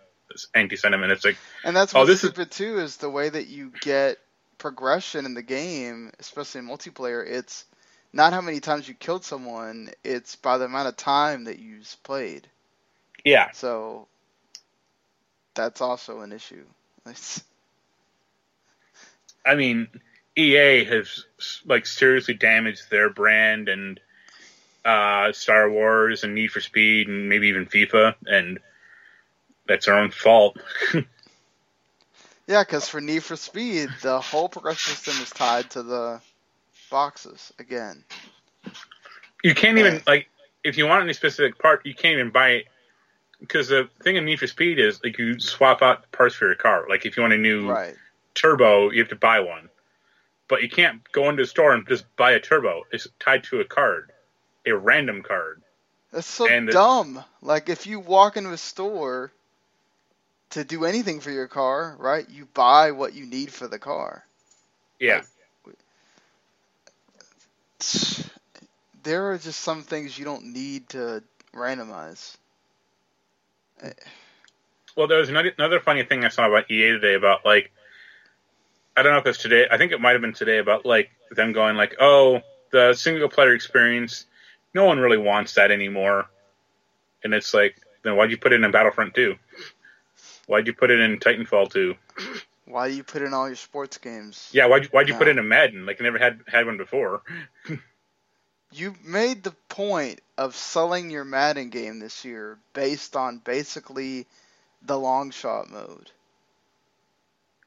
anti-sentiment. It's like, and that's what's oh, stupid is... too is the way that you get progression in the game, especially in multiplayer. It's not how many times you killed someone; it's by the amount of time that you played. Yeah. So that's also an issue. It's... I mean, E A has like seriously damaged their brand and. uh, Star Wars and Need for Speed and maybe even FIFA, and that's our own fault. Yeah, because for Need for Speed, the whole progression system is tied to the boxes again. You can't even, like, if you want any specific part, you can't even buy it. Because the thing in Need for Speed is, like, you swap out parts for your car. Like, if you want a new right. turbo, you have to buy one. But you can't go into a store and just buy a turbo. It's tied to a card, a random card. That's so and dumb. Like, if you walk into a store to do anything for your car, right, you buy what you need for the car. Yeah. Like, there are just some things you don't need to randomize. Well, there was another funny thing I saw about E A today about, like, I don't know if it's today, I think it might have been today, about, like, them going, like, oh, the single-player experience, no one really wants that anymore. And it's like, then why'd you put it in Battlefront two? Why'd you put it in Titanfall two? Why do you put it in all your sports games? Yeah, why'd, why'd you no. put it in Madden? Like, I never had, had one before. You made the point of selling your Madden game this year based on basically the long shot mode.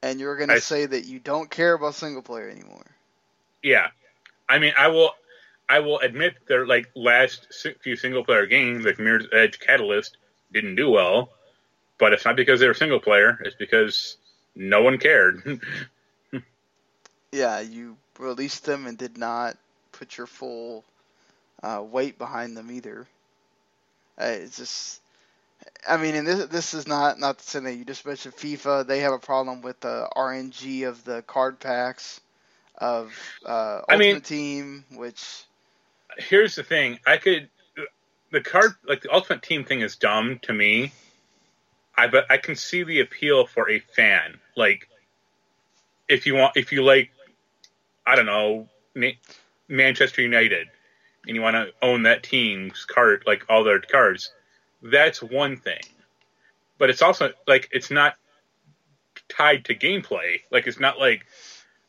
And you're going to say that you don't care about single player anymore. Yeah. I mean, I will I will admit their like last few single player games, like Mirror's Edge, Catalyst, didn't do well, but it's not because they were single player, it's because no one cared. Yeah, you released them and did not put your full uh, weight behind them either. Uh, it's just, I mean, and this this is not not the same thing. You just mentioned FIFA. They have a problem with the R N G of the card packs of uh, Ultimate I mean, Team. Which here's the thing: I could the card like the Ultimate Team thing is dumb to me. I but I can see the appeal for a fan. Like if you want, if you like, I don't know. Na- Manchester United, and you want to own that team's card, like all their cards, that's one thing. But it's also, like, it's not tied to gameplay. Like, it's not like,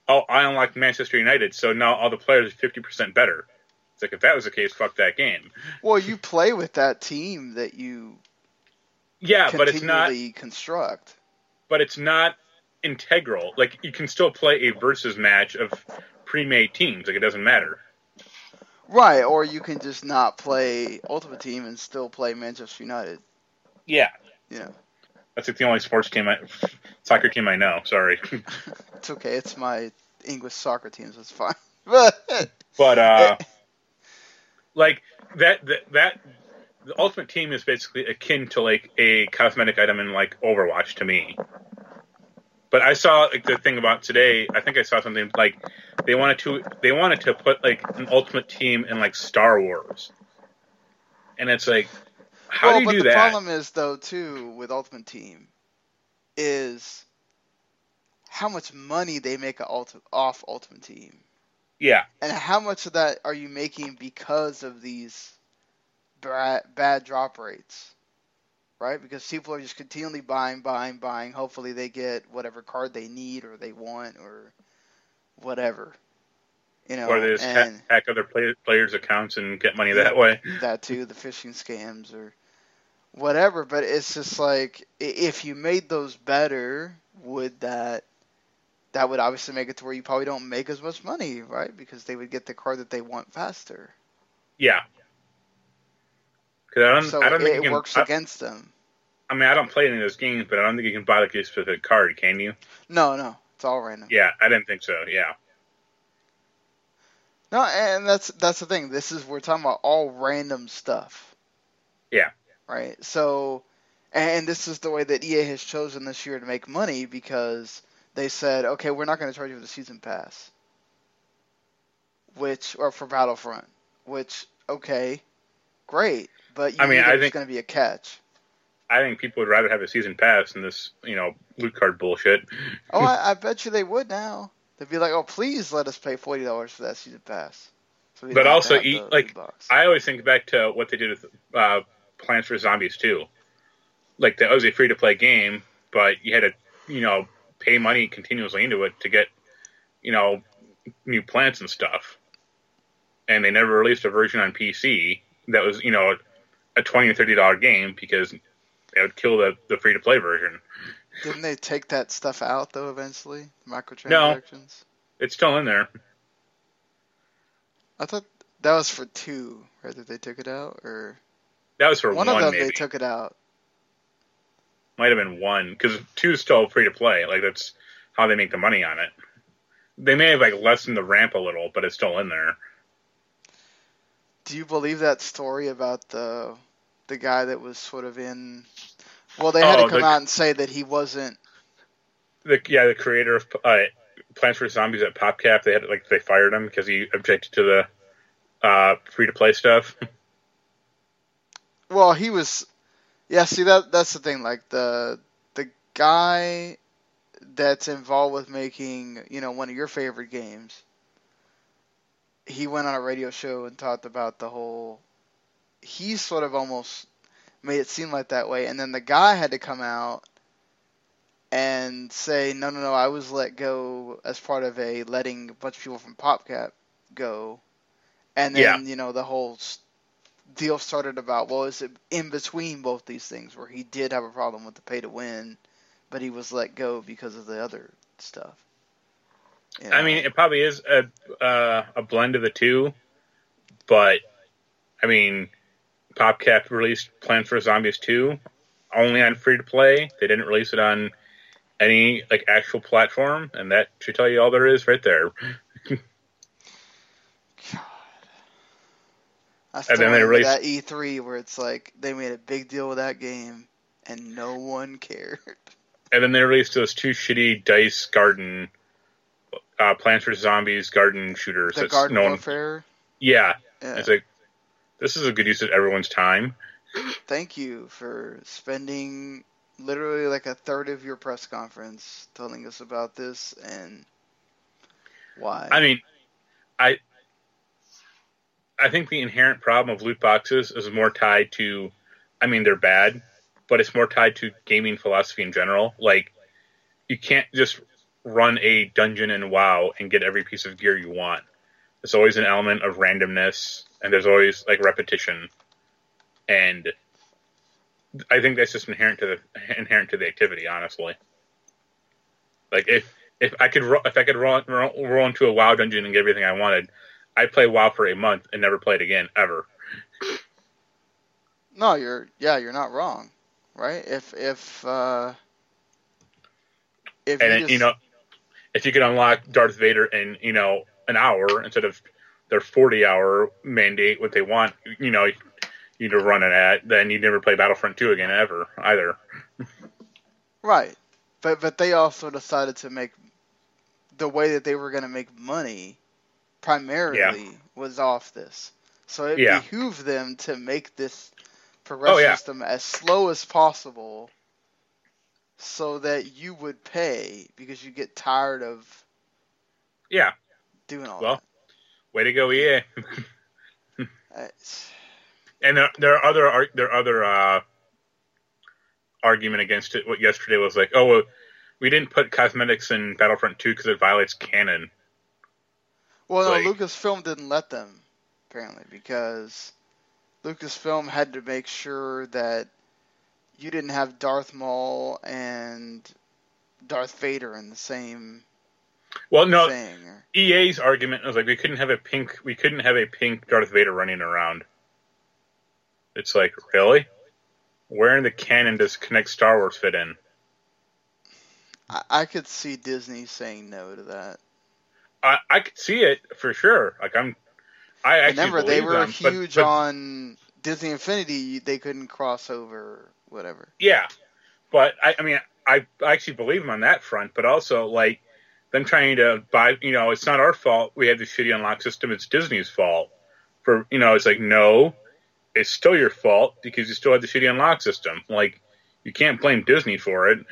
oh, I unlocked Manchester United, so now all the players are fifty percent better. It's like, if that was the case, fuck that game. Well, you play with that team that you yeah, but it's not construct. But it's not integral. Like, you can still play a versus match of pre-made teams, like it doesn't matter. Right, or you can just not play Ultimate Team and still play Manchester United. Yeah. Yeah. That's like the only sports team, I, soccer team I know, sorry. It's okay, it's my English soccer team, so it's fine. But, uh, like, that, that, that, the Ultimate Team is basically akin to, like, a cosmetic item in, like, Overwatch to me. But I saw like the thing about today. I think I saw something like they wanted to they wanted to put like an Ultimate Team in like Star Wars, and it's like how well, do you but do the that? The problem is though too with Ultimate Team is how much money they make off Ultimate Team. Yeah, and how much of that are you making because of these bad drop rates? Right, because people are just continually buying, buying, buying. Hopefully they get whatever card they need or they want or whatever. You know, or they just and hack other play- players' accounts and get money yeah, that way. That too, the phishing scams or whatever. But it's just like, if you made those better, would that that would obviously make it to where you probably don't make as much money, right? Because they would get the card that they want faster. Yeah. I don't, so I don't think it can, works I, against them. I mean, I don't play any of those games, but I don't think you can buy like a specific card, can you? No, no, it's all random. Yeah, I didn't think so. Yeah. No, and that's that's the thing. This is we're talking about all random stuff. Yeah. Right. So, and this is the way that E A has chosen this year to make money because they said, okay, we're not going to charge you for the season pass, which or for Battlefront, which okay, great. But you I mean, I think it's going to be a catch. I think people would rather have a season pass than this, you know, loot card bullshit. oh, I, I bet you they would now. They'd be like, "Oh, please let us pay forty dollars for that season pass." So but also, eat, like I always think back to what they did with uh, Plants versus. Zombies too. Like that was a free-to-play game, but you had to, you know, pay money continuously into it to get, you know, new plants and stuff. And they never released a version on P C. that was, you know, a twenty or thirty dollar game, because it would kill the, the free-to-play version. Didn't they take that stuff out, though, eventually? Microtransactions? No, it's still in there. I thought that was for two, right? That they took it out, or... That was for one, maybe. One of them, maybe. They took it out. Might have been one, because two is still free-to-play. Like, that's how they make the money on it. They may have, like, lessened the ramp a little, but it's still in there. Do you believe that story about the the guy that was sort of in... Well, they had oh, to come the, out and say that he wasn't... The, yeah, the creator of uh, Plants vs Zombies at PopCap, they had like they fired him because he objected to the uh, free-to-play stuff. Well, he was... Yeah, see, that that's the thing. Like, the the guy that's involved with making, you know, one of your favorite games, he went on a radio show and talked about the whole... He sort of almost... made it seem like that way, and then the guy had to come out and say, no, no, no, I was let go as part of a letting a bunch of people from PopCap go, and then, yeah. you know, the whole deal started about, well, is it in between both these things, where he did have a problem with the pay to win, but he was let go because of the other stuff. You know? I mean, it probably is a, uh, a blend of the two, but, I mean... PopCap released Plants vs Zombies two only on free-to-play. They didn't release it on any like actual platform, and that should tell you all there is right there. God. I still remember released... that E three where it's like, they made a big deal with that game, and no one cared. And then they released those two shitty DICE Garden, uh, Plants vs Zombies Garden shooters. The that's Garden known... Warfare? Yeah. yeah. It's like, this is a good use of everyone's time. Thank you for spending literally like a third of your press conference telling us about this and why. I mean, I I think the inherent problem of loot boxes is more tied to, I mean, they're bad, but it's more tied to gaming philosophy in general. Like, you can't just run a dungeon in WoW and get every piece of gear you want. There's always an element of randomness, and there's always, like, repetition. And I think that's just inherent to the inherent to the activity, honestly. Like, if if I could ro- if I could roll, roll, roll into a WoW dungeon and get everything I wanted, I'd play WoW for a month and never play it again, ever. No, you're... Yeah, you're not wrong, right? If... if, uh, if and, you, just... you know, if you could unlock Darth Vader in, you know, an hour instead of... their forty-hour mandate, what they want, you know, you to run it at, then you'd never play Battlefront two again, ever, either. Right. But but they also decided to make... The way that they were going to make money, primarily, yeah. was off this. So it yeah. behooved them to make this progression oh, yeah. system as slow as possible so that you would pay, because you get tired of yeah doing all well, that. Way to go, E A! And there, there are other, there are other uh, argument against it. What yesterday was like, oh, well, we didn't put cosmetics in Battlefront two because it violates canon. Well, like, no, Lucasfilm didn't let them, apparently, because Lucasfilm had to make sure that you didn't have Darth Maul and Darth Vader in the same... Well, no, thing. E A's argument was like, we couldn't have a pink, we couldn't have a pink Darth Vader running around. It's like, really? Where in the canon does Connect Star Wars fit in? I, I could see Disney saying no to that. I, I could see it for sure. Like I'm, I actually remember they were them, huge but, but, on Disney Infinity. They couldn't cross over, whatever. Yeah, but I, I mean, I, I actually believe them on that front, but also like. Them trying to buy, you know, it's not our fault we have this shitty unlock system, it's Disney's fault. For, you know, it's like, no, it's still your fault because you still have the shitty unlock system. Like, you can't blame Disney for it.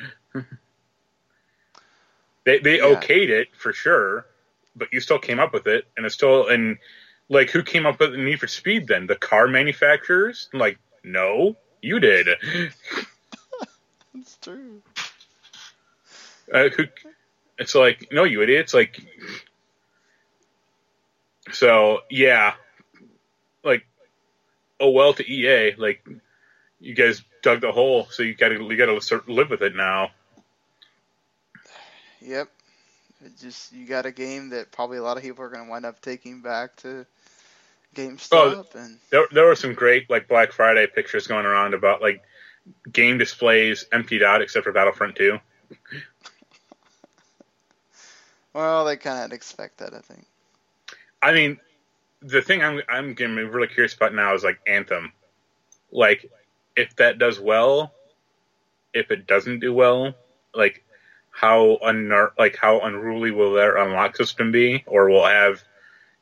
they they yeah. okayed it, for sure, but you still came up with it, and it's still, and, like, who came up with the Need for Speed then? The car manufacturers? Like, no, you did. That's true. Uh, who... It's like, no, you idiot. It's like, so, yeah. Like, oh well to E A, like, you guys dug the hole, so you gotta you gotta live with it now. Yep. It just, you got a game that probably a lot of people are going to wind up taking back to GameStop. Oh, and there, there were some great like Black Friday pictures going around about like game displays emptied out except for Battlefront two. Well, they kind of expect that, I think. I mean, the thing I'm I'm getting really curious about now is like Anthem. Like, if that does well, if it doesn't do well, like. How unner- like how unruly will their unlock system be, or will it have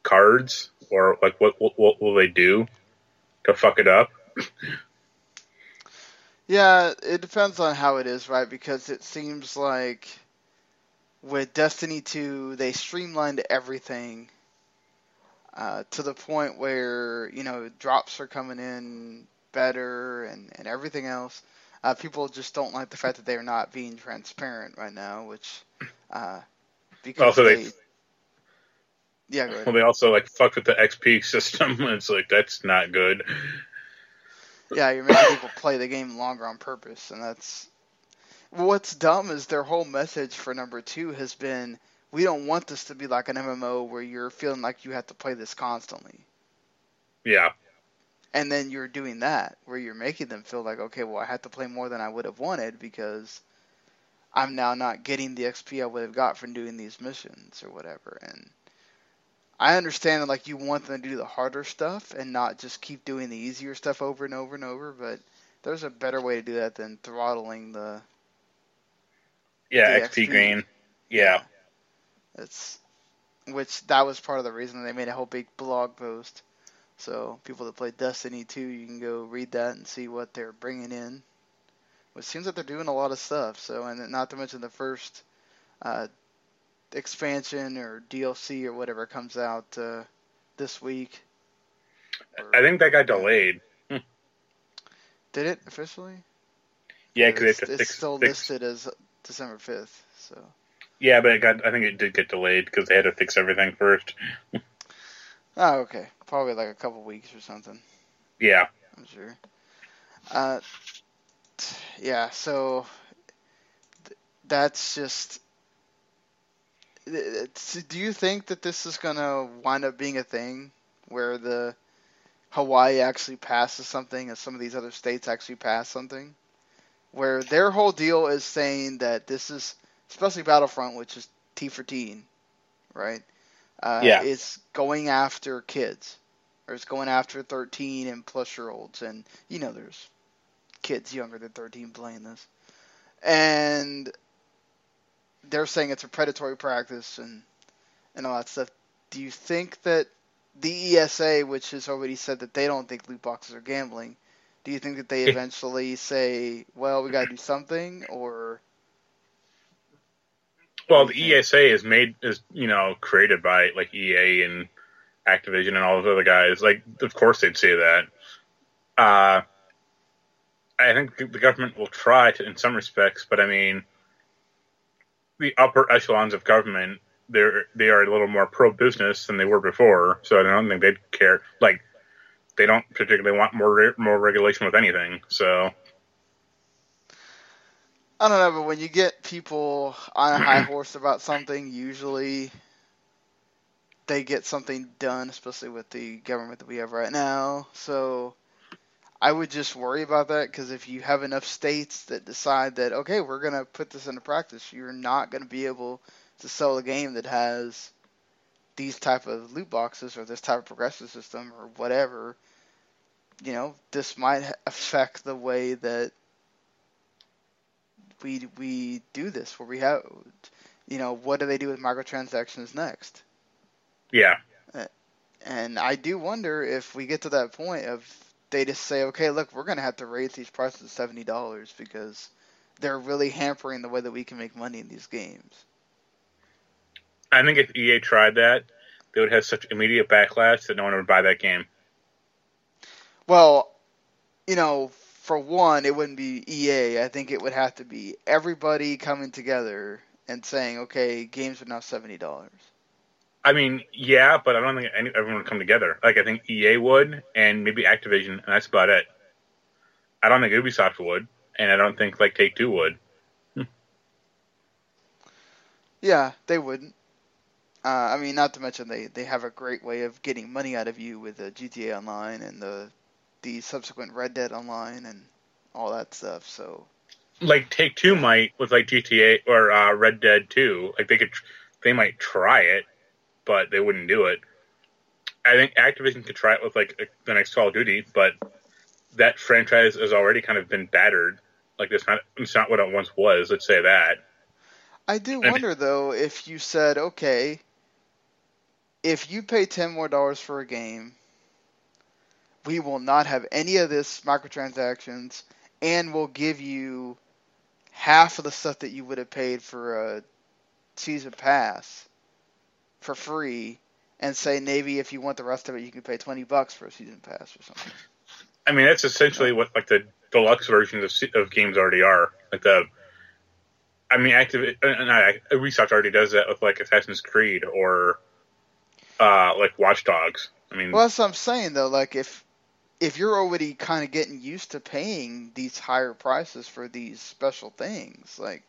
cards, or like what, what what will they do to fuck it up? Yeah, it depends on how it is, right? Because it seems like with Destiny two, they streamlined everything uh, to the point where, you know, drops are coming in better and, and everything else. Uh, people just don't like the fact that they're not being transparent right now, which, uh, because also they, they... yeah, go ahead. Well, they also, like, fucked with the X P system, and it's like, that's not good. Yeah, you're making people play the game longer on purpose, and that's, what's dumb is their whole message for number two has been, we don't want this to be like an M M O where you're feeling like you have to play this constantly. Yeah. And then you're doing that, where you're making them feel like, okay, well, I have to play more than I would have wanted because I'm now not getting the X P I would have got from doing these missions or whatever. And I understand that, like, you want them to do the harder stuff and not just keep doing the easier stuff over and over and over, but there's a better way to do that than throttling the... Yeah, the X P green. Yeah. It's, which, that was part of the reason they made a whole big blog post. So, people that play Destiny two, you can go read that and see what they're bringing in. Which seems like they're doing a lot of stuff. So, and not to mention the first uh, expansion or D L C or whatever comes out uh, this week. Or, I think that got delayed. Did it officially? Yeah, because it's, it's, it's fix, still fix. listed as December fifth. So. Yeah, but it got. I think it did get delayed because they had to fix everything first. Oh, okay. Probably like a couple weeks or something. Yeah. I'm sure. Uh, yeah, so th- that's just... It's, do you think that this is going to wind up being a thing where the Hawaii actually passes something and some of these other states actually pass something? Where their whole deal is saying that this is, especially Battlefront, which is T for teen, right? Uh, yeah. It's going after kids, or it's going after thirteen and plus year olds, and you know there's kids younger than thirteen playing this, and they're saying it's a predatory practice and and all that stuff. Do you think that the E S A, which has already said that they don't think loot boxes are gambling, do you think that they eventually say, well, we got to do something, or? Well, the E S A is made is you know created by like E A and Activision and all those other guys. Like, of course they'd say that. Uh, I think the government will try to, in some respects, but I mean, the upper echelons of government, they're they are a little more pro-business than they were before. So I don't think they'd care. Like, they don't particularly want more re- more regulation with anything. So. I don't know, but when you get people on a high horse about something, usually they get something done, especially with the government that we have right now. So I would just worry about that, because if you have enough states that decide that, okay, we're going to put this into practice, you're not going to be able to sell a game that has these type of loot boxes or this type of progressive system or whatever. You know, this might affect the way that we we do this, where we have, you know, what do they do with microtransactions next? Yeah. And I do wonder if we get to that point of they just say, okay, look, we're going to have to raise these prices to seventy dollars because they're really hampering the way that we can make money in these games. I think if E A tried that, they would have such immediate backlash that no one would buy that game. Well, you know... For one, it wouldn't be E A. I think it would have to be everybody coming together and saying, okay, games are now seventy dollars. I mean, yeah, but I don't think any, everyone would come together. Like, I think E A would, and maybe Activision, and that's about it. I don't think Ubisoft would, and I don't think, like, Take-Two would. Yeah, they wouldn't. Uh, I mean, not to mention they, they have a great way of getting money out of you with the G T A Online and the the subsequent Red Dead Online and all that stuff, so... Like, Take-Two might, with, like, G T A or uh, Red Dead two. Like, they could... They might try it, but they wouldn't do it. I think Activision could try it with, like, the next Call of Duty, but that franchise has already kind of been battered. Like, it's not, it's not what it once was, let's say that. I do and wonder, though, if you said, okay, if you pay ten more dollars for a game, we will not have any of this microtransactions, and we'll give you half of the stuff that you would have paid for a season pass for free, and say maybe if you want the rest of it you can pay twenty bucks for a season pass or something. I mean, that's essentially what like the deluxe versions of, of games already are. Like the I mean Activ- not, Ubisoft already does that with like Assassin's Creed or uh, like Watch Dogs. I mean Well, that's what I'm saying though, like if if you're already kind of getting used to paying these higher prices for these special things, like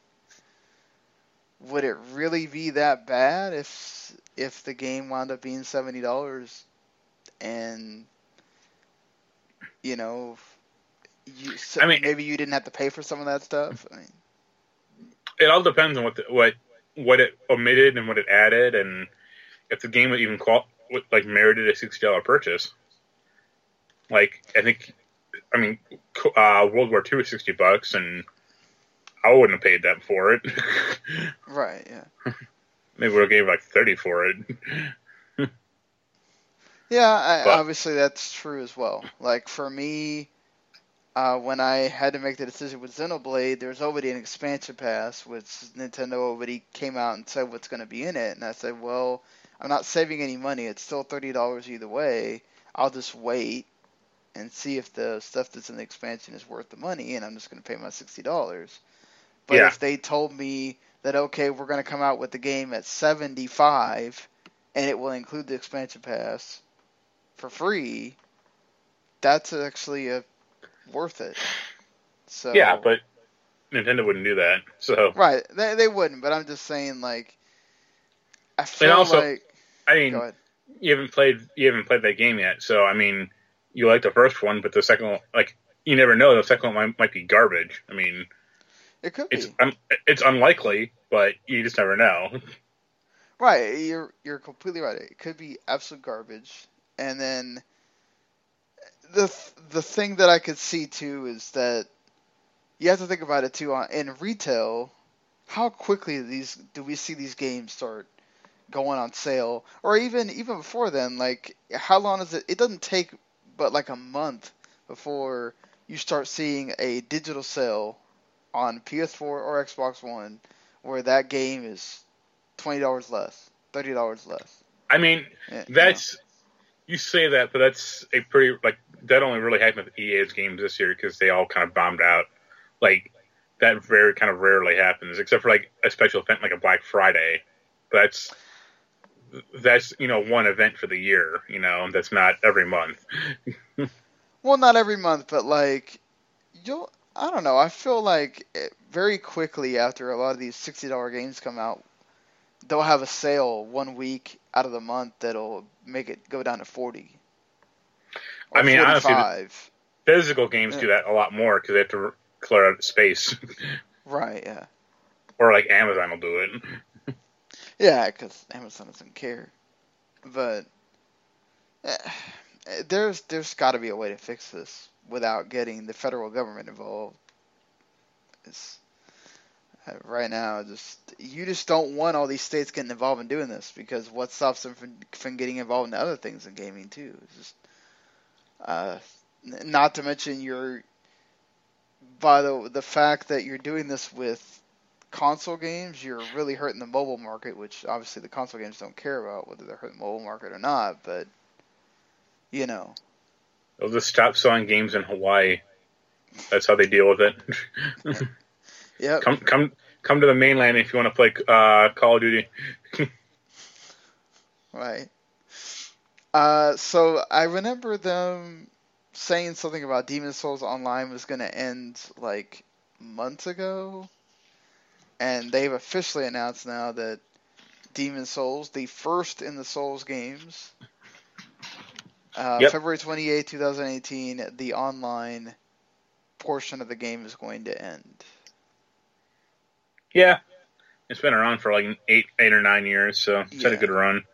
would it really be that bad if if the game wound up being seventy dollars and, you know, you so I mean, maybe you didn't have to pay for some of that stuff? I mean, it all depends on what the, what what it omitted and what it added and if the game would even qual- like merited a sixty dollars purchase. Like, I think, I mean, uh, World War two was sixty bucks and I wouldn't have paid that for it. Right, yeah. Maybe we gave like thirty for it. Yeah, I, obviously that's true as well. Like for me, uh, when I had to make the decision with Xenoblade, there's already an expansion pass, which Nintendo already came out and said what's going to be in it. And I said, well, I'm not saving any money. It's still thirty dollars either way. I'll just wait and see if the stuff that's in the expansion is worth the money, and I'm just going to pay my sixty dollars. But yeah. If they told me that, okay, we're going to come out with the game at seventy-five dollars and it will include the expansion pass for free, that's actually a, worth it. So yeah, but Nintendo wouldn't do that. So right, they they wouldn't. But I'm just saying, like, I feel and also, like I mean, you haven't played you haven't played that game yet. So I mean, you like the first one, but the second one, like, you never know. The second one might, might be garbage. I mean. It could be. It's, um, it's unlikely, but you just never know. Right, you're you're completely right. It could be absolute garbage. And then the the thing that I could see too is that you have to think about it too. On in retail, how quickly these do we see these games start going on sale, or even even before then? Like, how long is it? It doesn't take but like a month before you start seeing a digital sale on P S four or Xbox One, where that game is twenty dollars less, thirty dollars less. I mean, yeah, that's, you know. You say that, but that's a pretty, like, that only really happened with E A's games this year because they all kind of bombed out. Like, that very kind of rarely happens, except for, like, a special event like a Black Friday. That's, that's you know, one event for the year, you know, that's not every month. Well, not every month, but, like, you'll... I don't know. I feel like very quickly after a lot of these sixty dollars games come out, they'll have a sale one week out of the month that'll make it go down to forty dollars. I mean, honestly, physical games yeah. do that a lot more because they have to clear out space. Right, yeah. Or like Amazon will do it. Yeah, because Amazon doesn't care. But uh, there's there's got to be a way to fix this without getting the federal government involved. It's, uh, right now, just you just don't want all these states getting involved in doing this because what stops them from, from getting involved in other things in gaming too? It's just, uh, not to mention you're by the the fact that you're doing this with console games, you're really hurting the mobile market, which obviously the console games don't care about whether they're hurting the mobile market or not. But you know. They'll just stop selling games in Hawaii. That's how they deal with it. Yep. Come, come, come to the mainland if you want to play uh, Call of Duty. right? Uh, so I remember them saying something about Demon's Souls Online was going to end like months ago, and they've officially announced now that Demon's Souls, the first in the Souls games, uh, yep. February twenty-eighth, twenty eighteen, the online portion of the game is going to end. Yeah. It's been around for like eight, eight or nine years, so it's yeah. had a good run.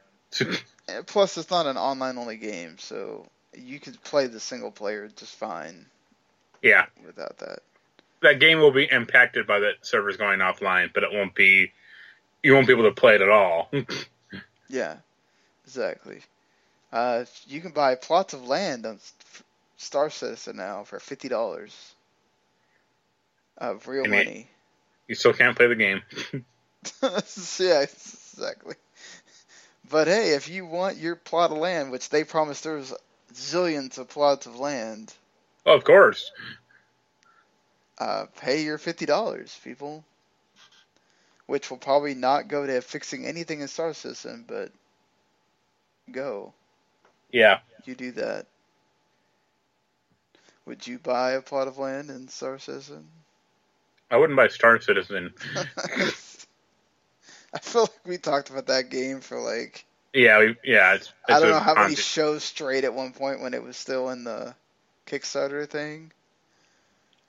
Plus, it's not an online-only game, so you could play the single player just fine. Yeah. Without that. That game will be impacted by the servers going offline, but it won't be... You won't be able to play it at all. Yeah, exactly. Uh, you can buy plots of land on Star Citizen now for fifty dollars of real I mean, money. You still can't play the game. Yeah, exactly. But hey, if you want your plot of land, which they promised there was zillions of plots of land. Oh, of course. Uh, pay your fifty dollars, people. Which will probably not go to fixing anything in Star Citizen, but go. Yeah. You do that. Would you buy a plot of land in Star Citizen? I wouldn't buy Star Citizen. I feel like we talked about that game for like... Yeah, we, yeah. It's, it's I don't know how many shows straight at one point when it was still in the Kickstarter thing.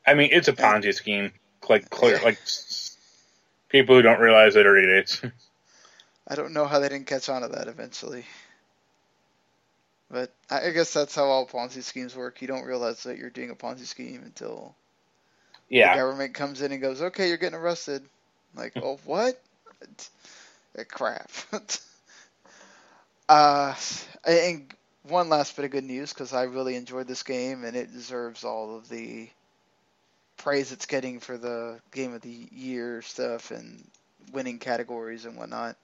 I mean, it's a Ponzi and, scheme. Like, clear, like people who don't realize that dirty dates. I don't know how they didn't catch on to that eventually. But I guess that's how all Ponzi schemes work. You don't realize that you're doing a Ponzi scheme until... Yeah. The government comes in and goes, okay, you're getting arrested. Like, oh, what? Crap. uh, and one last bit of good news, because I really enjoyed this game, and it deserves all of the praise it's getting for the Game of the Year stuff and winning categories and whatnot.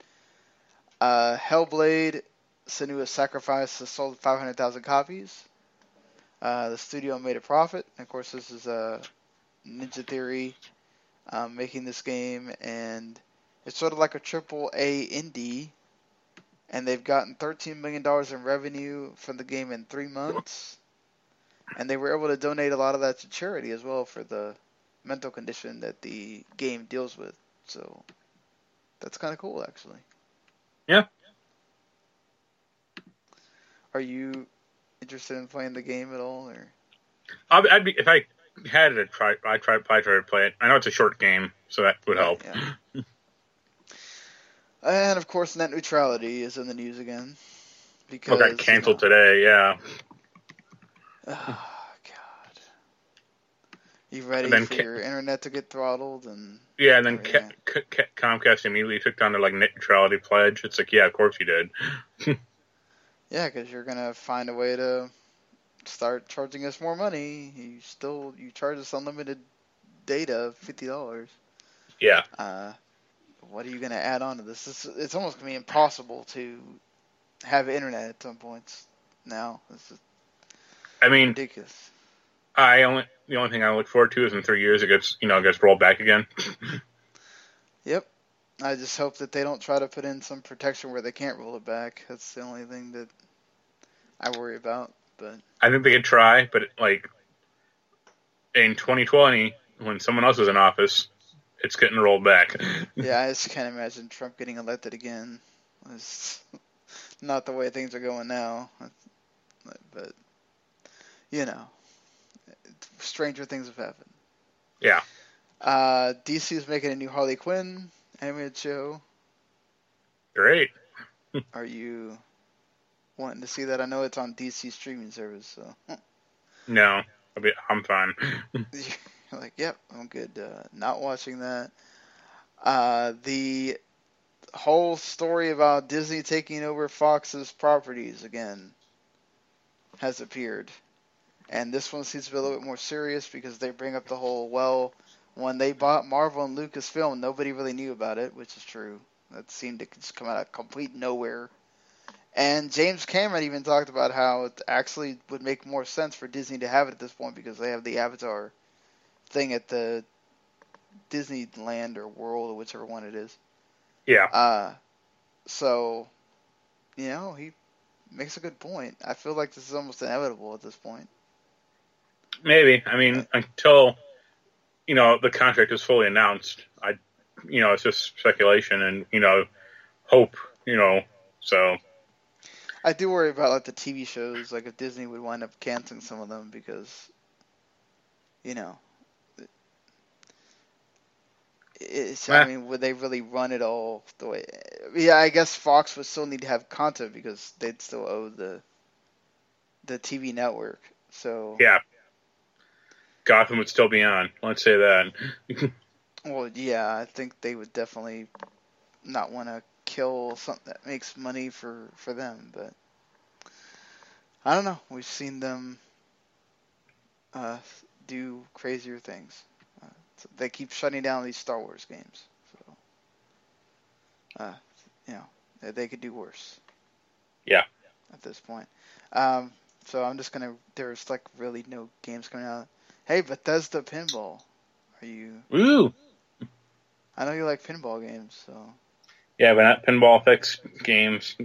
Uh, Hellblade: Senua's Sacrifice has sold five hundred thousand copies. Uh, the studio made a profit. And of course, this is a... Ninja Theory um, making this game, and it's sort of like a triple A indie, and they've gotten thirteen million dollars in revenue from the game in three months, and they were able to donate a lot of that to charity as well for the mental condition that the game deals with, so that's kind of cool, actually. Yeah. Are you interested in playing the game at all? Or I'd be, if I... had to try. I tried. I tried to play it. I know it's a short game, so that would help. Yeah. And of course, net neutrality is in the news again because oh, got canceled you know, today. Yeah. Oh God. You ready for ca- your internet to get throttled? And yeah, and then ca- ca- ca- Comcast immediately took down their like net neutrality pledge. It's like, yeah, of course you did. Yeah, because you're gonna find a way to. Start charging us more money. You still you charge us unlimited data, fifty dollars. Yeah. Uh, what are you going to add on to this? It's, it's almost going to be impossible to have internet at some points now. This is I mean, ridiculous. I only the only thing I look forward to is in three years it gets you know it gets rolled back again. Yep. I just hope that they don't try to put in some protection where they can't roll it back. That's the only thing that I worry about. But I think they could try, but like in twenty twenty, when someone else is in office, it's getting rolled back. Yeah, I just can't imagine Trump getting elected again. It's not the way things are going now. But, you know, stranger things have happened. Yeah. Uh, D C is making a new Harley Quinn animated show. Great. Are you... wanting to see that? I know it's on D C streaming service, so no, I'll be, I'm fine. Like, yep, I'm good. Uh, not watching that. Uh, the whole story about Disney taking over Fox's properties again has appeared, and this one seems to be a little bit more serious because they bring up the whole well, when they bought Marvel and Lucasfilm, nobody really knew about it, which is true. That seemed to just come out of complete nowhere. And James Cameron even talked about how it actually would make more sense for Disney to have it at this point because they have the Avatar thing at the Disneyland or World or whichever one it is. Yeah. Uh, so you know, he makes a good point. I feel like this is almost inevitable at this point. Maybe. I mean, until, you know, the contract is fully announced, I, you know, it's just speculation and, you know, hope, you know, so. I do worry about, like, the T V shows, like, if Disney would wind up canceling some of them because, you know, it's, I mean, would they really run it all the way? Yeah, I guess Fox would still need to have content because they'd still owe the the T V network. So yeah, Gotham would still be on. Let's say that. Well, yeah, I think they would definitely not want to kill something that makes money for, for them. But I don't know. We've seen them uh, do crazier things. They keep shutting down these Star Wars games. So, uh, you know, they, they could do worse. Yeah. At this point. Um, so I'm just going to, there's like really no games coming out. Hey, Bethesda Pinball. Are you? Ooh. I know you like pinball games, so. Yeah, but not pinball fix games.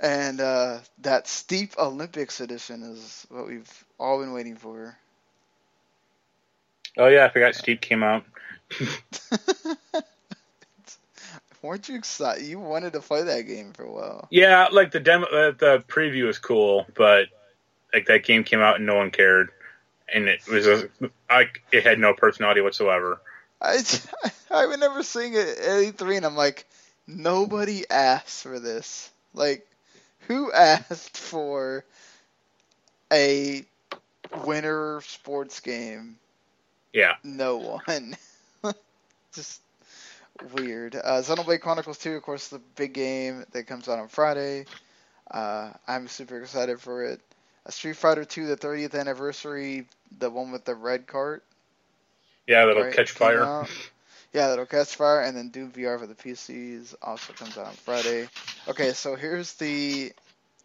And uh, that Steep Olympics edition is what we've all been waiting for. Oh, yeah, I forgot Steve came out. Weren't you excited? You wanted to play that game for a while. Yeah, like the demo, uh, the preview was cool, but like that game came out and no one cared. And it was a, I, it had no personality whatsoever. I, I remember seeing it at E three and I'm like, nobody asked for this. Like, who asked for a winter sports game? Yeah. No one. Just weird. Uh, Xenoblade Chronicles two, of course, the big game that comes out on Friday. Uh, I'm super excited for it. Uh, Street Fighter two, the thirtieth anniversary, the one with the red cart. Yeah, that'll right, catch fire. Out. Yeah, that'll catch fire. And then Doom V R for the P Cs also comes out on Friday. Okay, so here's the...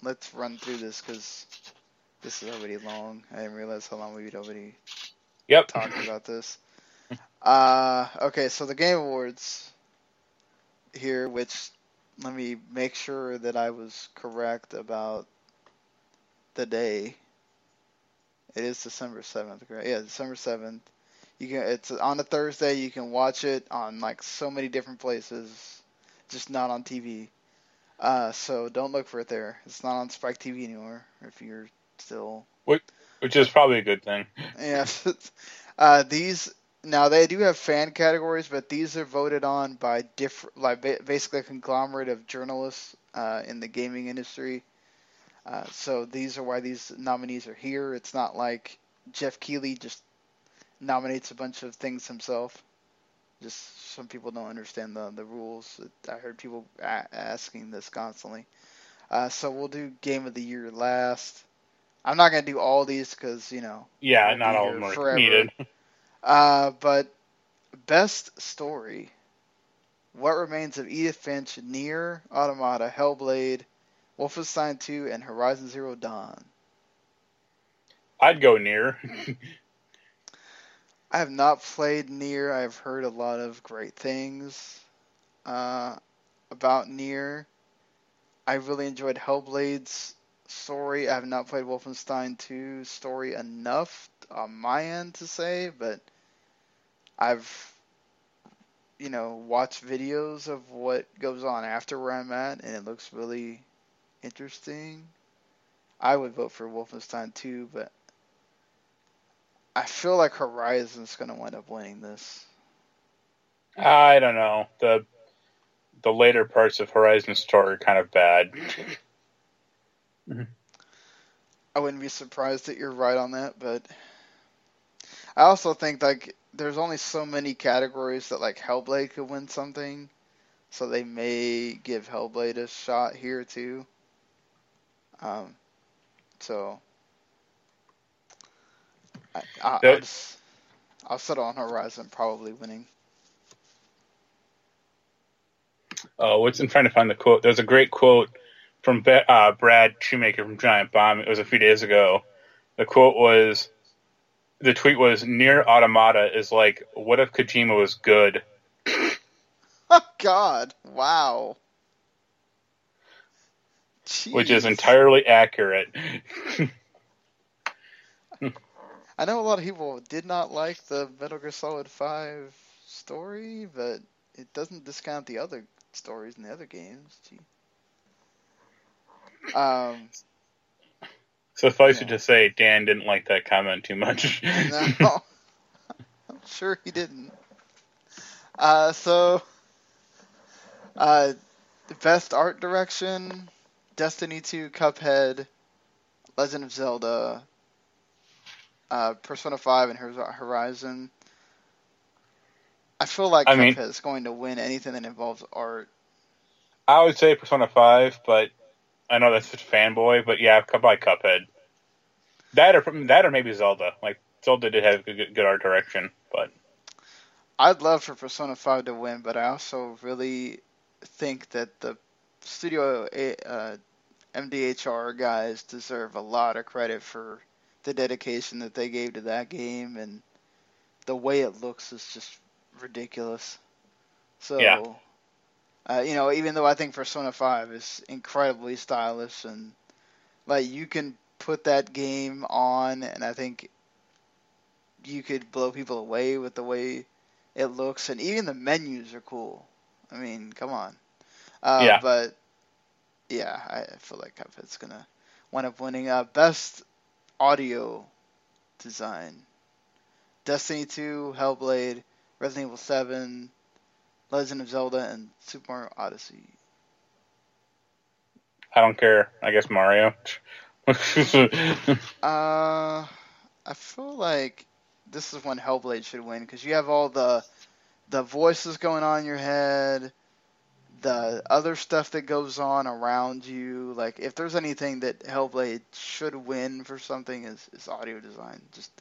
Let's run through this because this is already long. I didn't realize how long we'd already... Yep. Talking about this. Uh, okay, so the Game Awards here, which let me make sure that I was correct about the day. It is December seventh, correct? Yeah, December seventh. You can. It's on a Thursday. You can watch it on like so many different places, just not on T V. Uh, so don't look for it there. It's not on Spike T V anymore. If you're still. What? Which is probably a good thing. Yeah. Uh, these now they do have fan categories, but these are voted on by different, like basically a conglomerate of journalists uh, in the gaming industry. Uh, so these are why these nominees are here. It's not like Jeff Keighley just nominates a bunch of things himself. Just some people don't understand the the rules. I heard people a- asking this constantly. Uh, so we'll do Game of the Year last. I'm not going to do all these because, you know. Yeah, not all of them are needed. Uh, but Best Story. What Remains of Edith Finch, Nier Automata, Hellblade, Wolfenstein two, and Horizon Zero Dawn. I'd go Nier. I have not played Nier. I've heard a lot of great things uh, about Nier. I really enjoyed Hellblade's story. I have not played Wolfenstein two story enough on my end to say, but I've, you know, watched videos of what goes on after where I'm at, and it looks really interesting. I would vote for Wolfenstein two, but I feel like Horizon's going to wind up winning this. I don't know. The the later parts of Horizon's story are kind of bad. Mm-hmm. I wouldn't be surprised that you're right on that, but I also think like there's only so many categories that like Hellblade could win something, so they may give Hellblade a shot here too. Um, so I, I, I'll, just, I'll settle on Horizon probably winning. Oh, what's I'm trying to find the quote. There's a great quote from uh, Brad Shoemaker from Giant Bomb. It was a few days ago. The quote was, the tweet was, Nier Automata is like, what if Kojima was good? Oh, God. Wow. Jeez. Which is entirely accurate. I know a lot of people did not like the Metal Gear Solid five story, but it doesn't discount the other stories in the other games. Gee. Um, Suffice yeah. it to say, Dan didn't like that comment too much. No. I'm sure he didn't. Uh, so, uh, the best art direction, Destiny two, Cuphead, Legend of Zelda, uh, Persona five, and Horizon. I feel like I Cuphead mean, is going to win anything that involves art. I would say Persona five, but I know that's such a fanboy, but yeah, by Cuphead. That or, that or maybe Zelda. Like, Zelda did have good, good art direction, but... I'd love for Persona five to win, but I also really think that the studio uh, M D H R guys deserve a lot of credit for the dedication that they gave to that game, and the way it looks is just ridiculous. So, yeah. uh, you know, even though I think Persona five is incredibly stylish, and like you can put that game on, and I think you could blow people away with the way it looks, and even the menus are cool. I mean, come on. Uh, yeah. But, yeah, I feel like Cuphead's going to wind up winning. Uh, best audio design. Destiny two, Hellblade, Resident Evil seven, Legend of Zelda, and Super Mario Odyssey. I don't care. I guess Mario. uh, I feel like this is when Hellblade should win, because you have all the the voices going on in your head, the other stuff that goes on around you. Like, if there's anything that Hellblade should win for something, is, is audio design. Just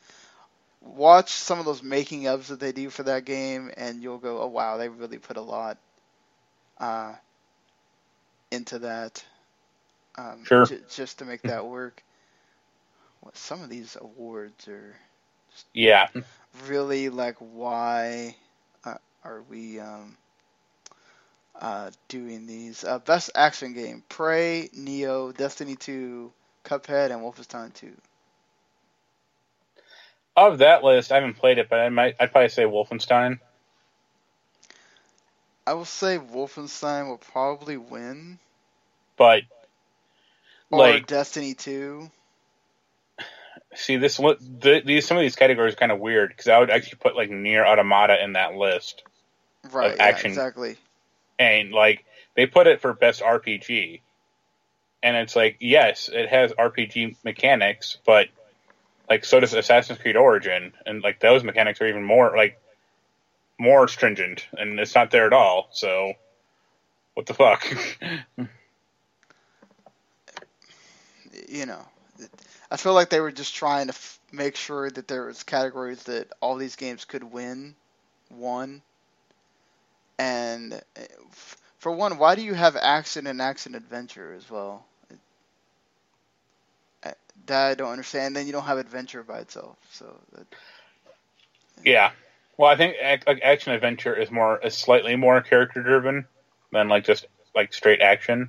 watch some of those making ofs that they do for that game, and you'll go, oh wow, they really put a lot uh, into that um, sure. j- just to make that work. Well, some of these awards are... Yeah. Really, like, why uh, are we um, uh, doing these? Uh, best action game. Prey, Neo, Destiny two, Cuphead, and Wolfenstein two. Of that list, I haven't played it, but I might, I'd probably say Wolfenstein. I will say Wolfenstein will probably win. But, or like... Destiny two... See, this the, these some of these categories are kind of weird, because I would actually put, like, Nier Automata in that list. Right, of action. Yeah, exactly. And, like, they put it for best R P G. And it's like, yes, it has R P G mechanics, but, like, so does Assassin's Creed Origin. And, like, those mechanics are even more, like, more stringent. And it's not there at all, so what the fuck? You know... It, I feel like they were just trying to f- make sure that there was categories that all these games could win, one. And f- for one, why do you have action and action adventure as well? I, that I don't understand. And then you don't have adventure by itself. So that, yeah. yeah. Well, I think ac- action adventure is more is slightly more character driven than like just like straight action.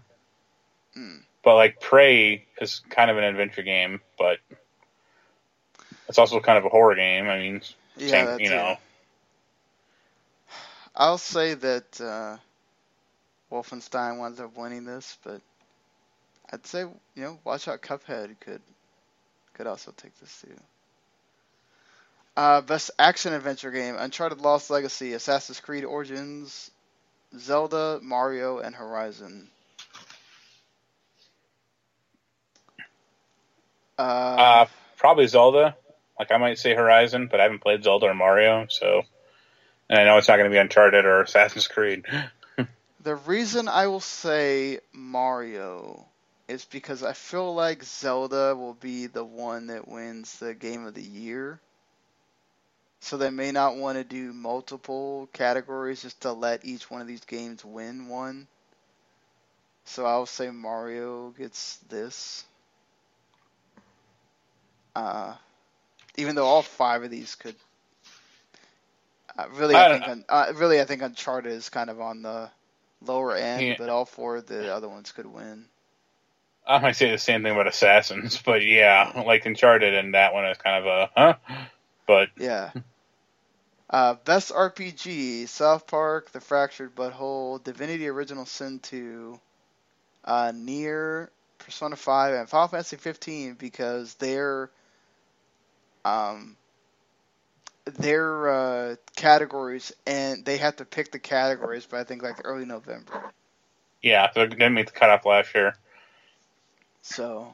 Hmm. But, like, Prey is kind of an adventure game, but it's also kind of a horror game. I mean, yeah, same, you know. It. I'll say that uh, Wolfenstein winds up winning this, but I'd say, you know, watch out, Cuphead could could also take this, too. Uh, best action-adventure game, Uncharted Lost Legacy, Assassin's Creed Origins, Zelda, Mario, and Horizon. Uh, uh, probably Zelda. Like, I might say Horizon, but I haven't played Zelda or Mario, so... And I know it's not going to be Uncharted or Assassin's Creed. The reason I will say Mario is because I feel like Zelda will be the one that wins the Game of the Year. So they may not want to do multiple categories just to let each one of these games win one. So I'll say Mario gets this... Uh, even though all five of these could, uh, really, I, I think, un, uh, really, I think Uncharted is kind of on the lower end, yeah. But all four of the other ones could win. I might say the same thing about Assassins, but yeah, like Uncharted and that one is kind of a, huh? But yeah. Uh, Best R P G, South Park, The Fractured Butthole, Divinity Original Sin two, uh, Nier, Persona five, and Final Fantasy fifteen, because their um, their uh, categories, and they have to pick the categories, but I think like early November. Yeah, so they didn't make the cutoff last year. So,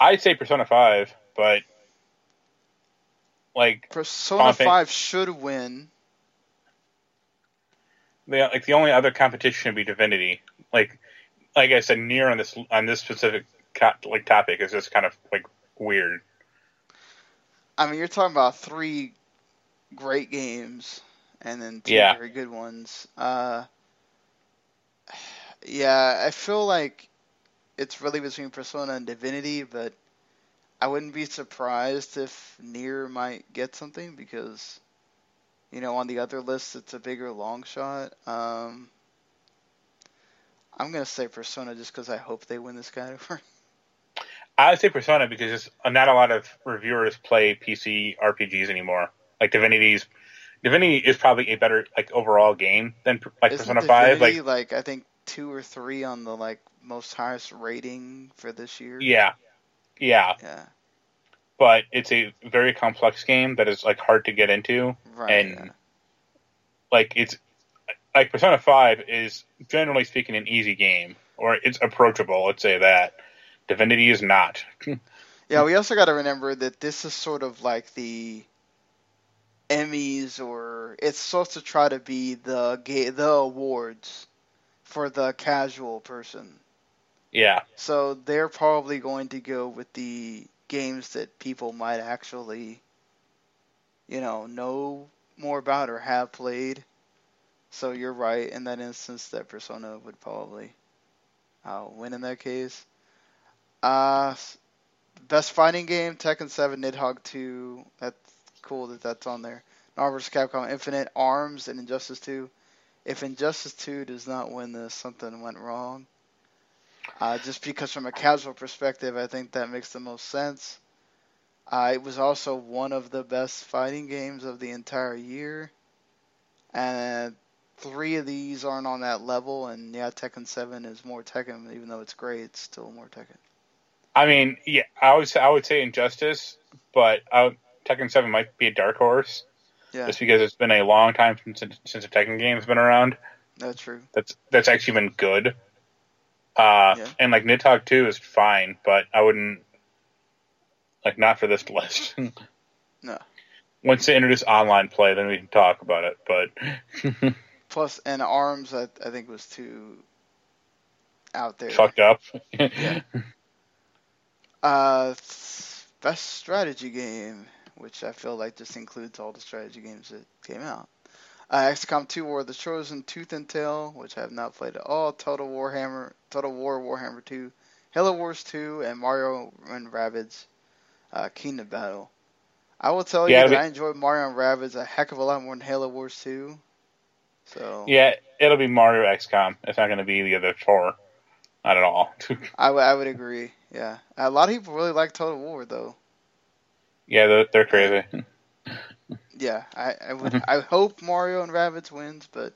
I'd say Persona five, but like Persona five should win. Yeah, like the only other competition would be Divinity. Like, like I said, Nier on this on this specific like topic is just kind of like weird. I mean, you're talking about three great games and then two yeah. very good ones. Uh, yeah, I feel like it's really between Persona and Divinity, but I wouldn't be surprised if Nier might get something because, you know, on the other list, it's a bigger long shot. Um, I'm going to say Persona just because I hope they win this category. I would say Persona because not a lot of reviewers play P C R P Gs anymore. Like, Divinity's, Divinity is probably a better, like, overall game than, like, Isn't Persona Divinity, five. Like, like, I think two or three on the, like, most highest rating for this year. Yeah. Yeah. Yeah. But it's a very complex game that is, like, hard to get into. Right. And, yeah. like, it's, like, Persona five is, generally speaking, an easy game. Or it's approachable, let's say that. Divinity is not. Yeah, we also got to remember that this is sort of like the Emmys, or it's supposed to try to be the ga- the awards for the casual person. Yeah. So they're probably going to go with the games that people might actually, you know, know more about or have played. So you're right in that instance that Persona would probably uh, win in that case. Uh, best fighting game, Tekken seven, Nidhogg two. That's cool that that's on there. Marvel's Capcom Infinite, ARMS, and Injustice two. If Injustice two does not win this, something went wrong. Uh, just because from a casual perspective, I think that makes the most sense. Uh, it was also one of the best fighting games of the entire year. And three of these aren't on that level. And yeah, Tekken seven is more Tekken. Even though it's great, it's still more Tekken. I mean, yeah, I would say, I would say Injustice, but uh, Tekken seven might be a dark horse, yeah. Just because it's been a long time since since a Tekken game has been around. That's true. That's that's actually been good. Uh, yeah. And like Nidhogg two is fine, but I wouldn't like not for this list. No. Once they introduce online play, then we can talk about it. But plus, and ARMS, I, I think was too out there. Fucked up. Yeah. Uh, best strategy game, which I feel like just includes all the strategy games that came out. Uh, X COM two War of the Chosen, Tooth and Tail, which I have not played at all. Total Warhammer, Total War Warhammer two, Halo Wars two, and Mario and Rabbids, uh, Kingdom Battle. I will tell yeah, you that be... I enjoyed Mario and Rabbids a heck of a lot more than Halo Wars two. So yeah, it'll be Mario X COM. It's not going to be the other four, not at all. I, w- I would agree. Yeah, a lot of people really like Total War, though. Yeah, they're, they're crazy. Yeah, I, I would. I hope Mario and Rabbids wins, but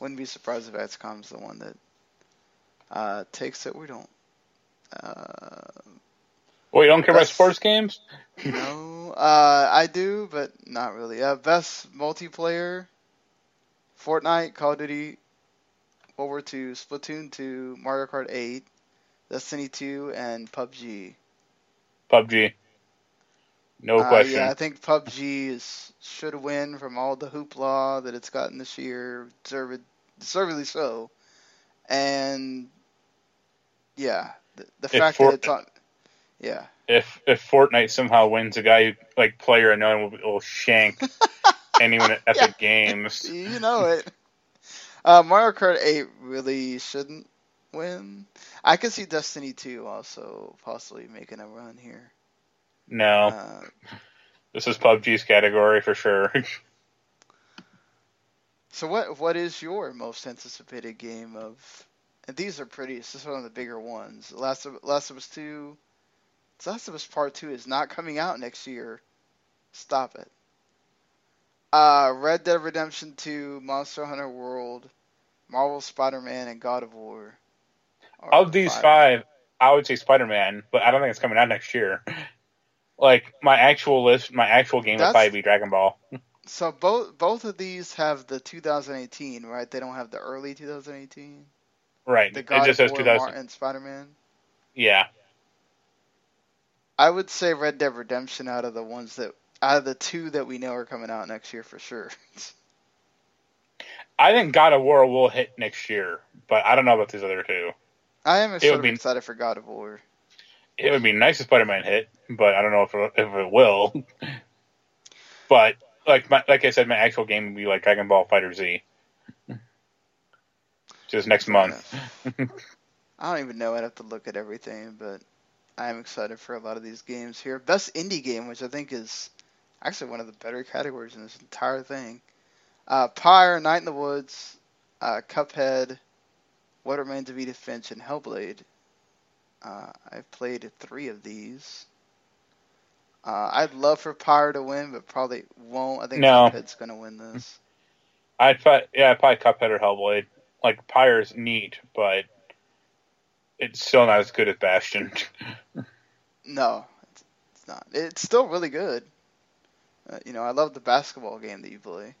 wouldn't be surprised if X COM's the one that uh, takes it. We don't. Uh, well, you don't care best, about sports games? No, uh, I do, but not really. Uh, best multiplayer: Fortnite, Call of Duty, World War two, Splatoon two, Mario Kart eight. Destiny two and P U B G. P U B G. No uh, question. Yeah, I think P U B G is, should win from all the hoopla that it's gotten this year. Deserved, deservedly so. And, yeah. The, the fact Fort- that it's on... Yeah. If if Fortnite somehow wins, a guy, like, player unknown will, will shank anyone at Epic yeah. Games. You know it. uh, Mario Kart eight really shouldn't win. I could see Destiny two also possibly making a run here. No. Uh, this is P U B G's category for sure. So what what is your most anticipated game of And these are pretty. It's just one of the bigger ones. Last of Last of Us two. Last of Us Part two is not coming out next year. Stop it. Uh, Red Dead Redemption two, Monster Hunter World, Marvel Spider-Man, and God of War. Of these five, I would say Spider-Man, but I don't think it's coming out next year. Like, my actual list, my actual game That's, would probably be Dragon Ball. So both both of these have the two thousand eighteen, right? They don't have the early two thousand eighteen? Right. The God it just of says War two thousand and Spider-Man? Yeah. I would say Red Dead Redemption out of the ones that, out of the two that we know are coming out next year for sure. I think God of War will hit next year, but I don't know about these other two. I am sort of be, excited for God of War. It would be nice if Spider-Man hit, but I don't know if it, if it will. But like my, like I said, my actual game would be like Dragon Ball Fighter Z, just next month. I don't even know. I'd have to look at everything, but. I'm excited for a lot of these games here. Best indie game, which I think is actually one of the better categories in this entire thing. Uh, Pyre, Night in the Woods, uh, Cuphead, What Remains of Edith Finch, and Hellblade. Uh, I've played three of these. Uh, I'd love for Pyre to win, but probably won't. I think no. Cuphead's going to win this. I'd probably, yeah, probably Cuphead or Hellblade. Like, Pyre's neat, but... It's still not as good as Bastion. No, it's, it's not. It's still really good. Uh, you know, I love the basketball game that you play.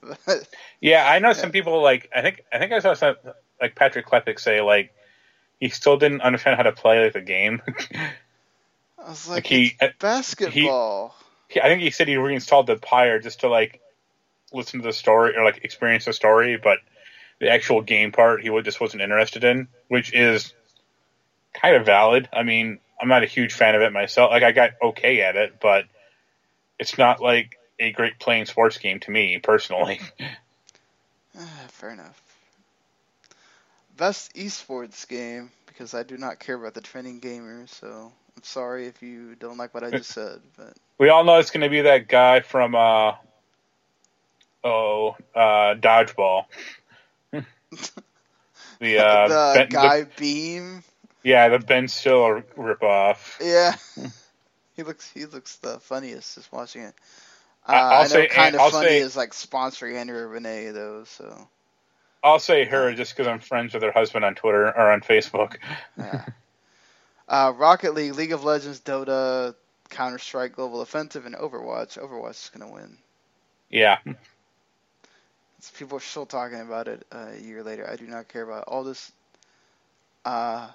But, yeah, I know yeah. some people like. I think I think I saw some like Patrick Klepek say like he still didn't understand how to play like the game. I was like, like he, it's basketball. He, I think he said he reinstalled the Pyre just to like listen to the story or like experience the story, but. The actual game part he just wasn't interested in, which is kind of valid. I mean, I'm not a huge fan of it myself. Like, I got okay at it, but it's not, like, a great playing sports game to me, personally. Uh, fair enough. Best esports game, because I do not care about the trending gamers, so I'm sorry if you don't like what I just said. But we all know it's going to be that guy from, uh, oh, uh, Dodgeball. The, uh, the ben, guy the, Beam. Yeah, the Ben Stiller ripoff. Yeah, he looks he looks the funniest just watching it. Uh, I'll I know say, kind of I'll funny say, is like sponsoring Andrea Renee though. So I'll say her just because I'm friends with her husband on Twitter or on Facebook. Yeah. uh, Rocket League, League of Legends, Dota, Counter Strike, Global Offensive, and Overwatch. Overwatch is gonna win. Yeah. People are still talking about it uh, a year later. I do not care about it. All this. Uh,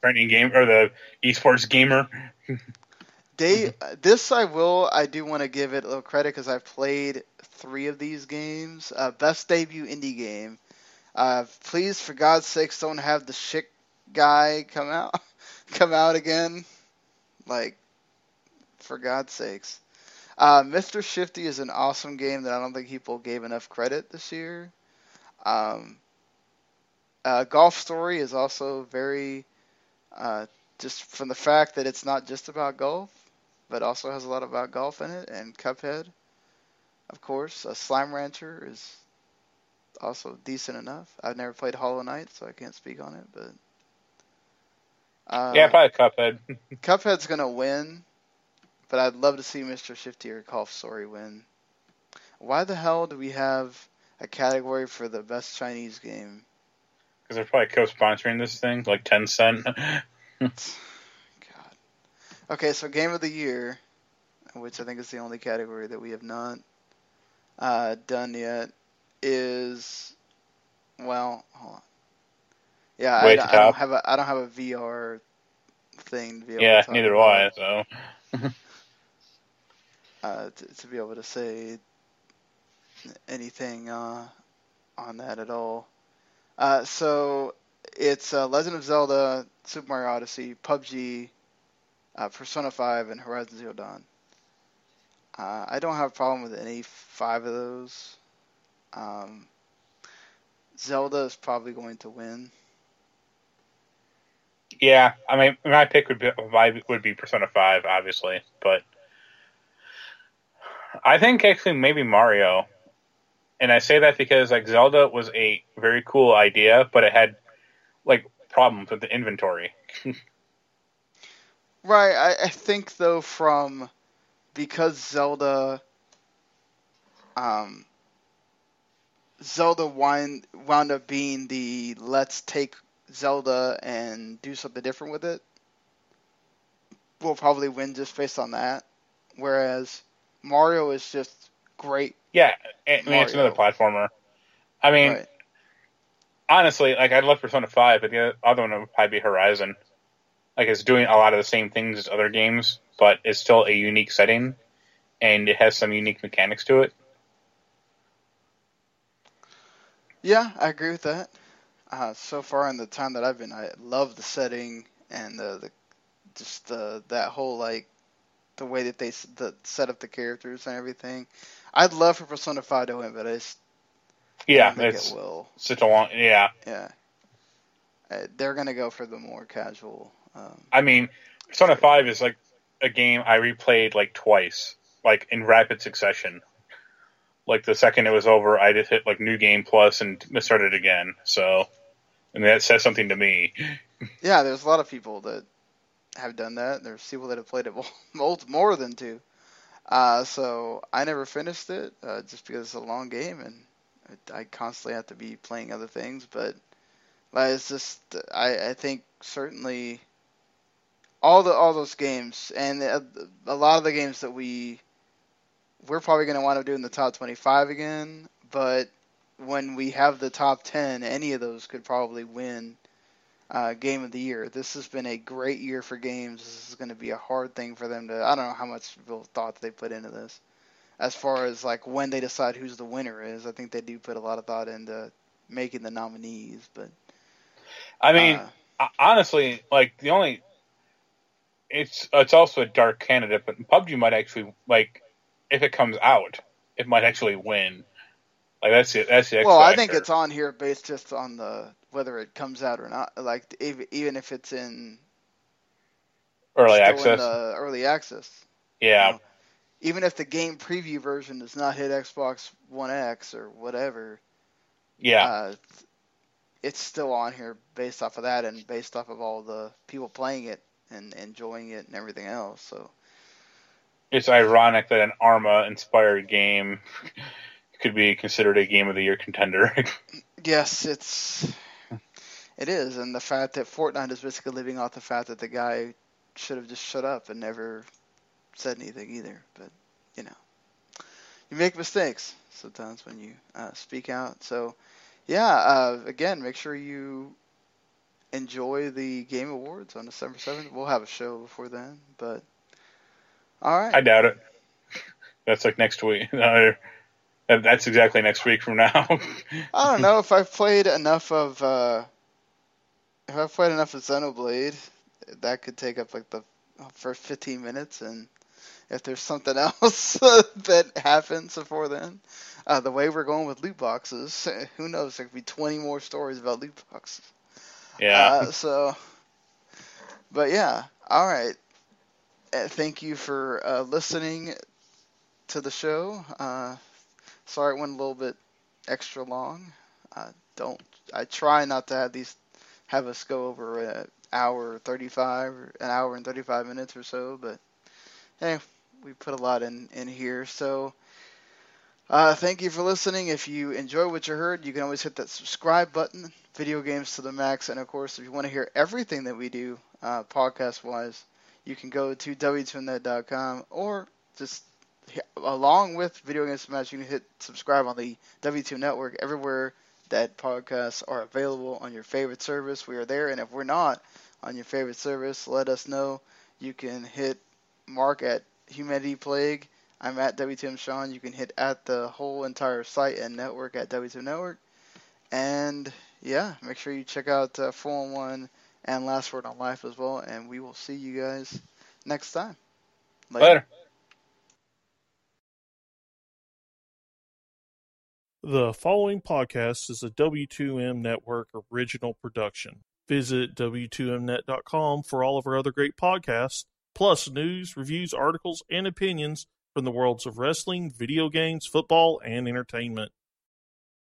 Trending game or the esports gamer. they this I will I do want to give it a little credit because I've played three of these games. Uh, best debut indie game. Uh, please for God's sakes don't have the shit guy come out come out again. Like for God's sakes. Uh, Mister Shifty is an awesome game that I don't think people gave enough credit this year. Um, uh, Golf Story is also very, uh, just from the fact that it's not just about golf, but also has a lot about golf in it, and Cuphead, of course. Uh, Slime Rancher is also decent enough. I've never played Hollow Knight, so I can't speak on it, but... Uh, yeah, probably Cuphead. Cuphead's going to win. But I'd love to see Mister Shifty or Golf Story win. Why the hell do we have a category for the best Chinese game? Because they're probably co-sponsoring this thing, like Tencent. God. Okay, so Game of the Year, which I think is the only category that we have not uh, done yet, is well, hold on. Yeah, I, I don't have a I don't have a V R thing. To be able yeah, to talk neither do I. So. Uh, to, to be able to say anything uh, on that at all. Uh, so it's uh, Legend of Zelda, Super Mario Odyssey, P U B G, uh, Persona five, and Horizon Zero Dawn. Uh, I don't have a problem with any five of those. Um, Zelda is probably going to win. Yeah, I mean, my pick would be would be Persona five, obviously, but. I think actually maybe Mario, and I say that because like Zelda was a very cool idea, but it had like problems with the inventory. Right. I, I think though from because Zelda um Zelda wind, wound up being the let's take Zelda and do something different with it, will probably win just based on that. Whereas Mario is just great. Yeah, and, and it's another platformer. I mean, right. honestly, like I'd love Persona five, but the other one would probably be Horizon. Like it's doing a lot of the same things as other games, but it's still a unique setting, and it has some unique mechanics to it. Yeah, I agree with that. Uh, so far in the time that I've been, I love the setting and the, the just the, that whole like the way that they the, set up the characters and everything. I'd love for Persona five to win, but I just yeah, don't think it's it will. Such a long yeah yeah. Uh, they're gonna go for the more casual. Um, I mean, Persona five is like a game I replayed like twice, like in rapid succession. Like, the second it was over, I just hit, like, New Game Plus and started again. So, I mean, that says something to me. Yeah, there's a lot of people that have done that. There's people that have played it more than two. Uh, so, I never finished it, uh, just because it's a long game, and I constantly have to be playing other things. But, like, it's just, I, I think, certainly, all the all those games, and a lot of the games that we... We're probably going to want to do in the top twenty-five again, but when we have the top ten, any of those could probably win uh, Game of the Year. This has been a great year for games. This is going to be a hard thing for them to... I don't know how much real thought they put into this. As far as like when they decide who's the winner is, I think they do put a lot of thought into making the nominees. But I mean, uh, honestly, like the only... It's, it's also a dark candidate, but P U B G might actually... like. If it comes out, it might actually win. Like that's the that's the X well, factor. I think it's on here based just on the whether it comes out or not. Like if, even if it's in early access, in early access. Yeah. You know, even if the game preview version does not hit Xbox One X or whatever. Yeah. Uh, it's still on here based off of that and based off of all the people playing it and enjoying it and everything else. So. It's ironic that an Arma-inspired game could be considered a Game of the Year contender. Yes, it's it is, and the fact that Fortnite is basically living off the fact that the guy should have just shut up and never said anything either. But you know, you make mistakes sometimes when you uh, speak out. So yeah, uh, again, make sure you enjoy the Game Awards on December seventh. We'll have a show before then, but. All right. I doubt it. That's like next week. No, that's exactly next week from now. I don't know if I've played enough of uh, if I've played enough of Xenoblade, that could take up like the first fifteen minutes, and if there's something else that happens before then, uh, the way we're going with loot boxes, who knows? There could be twenty more stories about loot boxes. Yeah. Uh, so, but yeah. All right. Thank you for uh, listening to the show. Uh, sorry it went a little bit extra long. Uh, don't I try not to have these have us go over an hour thirty-five, an hour and thirty-five minutes or so. But hey, we put a lot in, in here. So uh, thank you for listening. If you enjoy what you heard, you can always hit that subscribe button. Video Games to the Max, and of course, if you want to hear everything that we do uh, podcast wise. You can go to W two M net dot com or just along with Video Games Match, you can hit subscribe on the W two Network everywhere that podcasts are available on your favorite service. We are there, and if we're not on your favorite service, let us know. You can hit Mark at Humanity Plague. I'm at W two M Sean. You can hit at the whole entire site and network at W two M Network. And yeah, make sure you check out uh, four one one. And Last Word on Life as well, and we will see you guys next time. Later. Later. The following podcast is a W two M Network original production. Visit W two M net dot com for all of our other great podcasts, plus news, reviews, articles, and opinions from the worlds of wrestling, video games, football, and entertainment.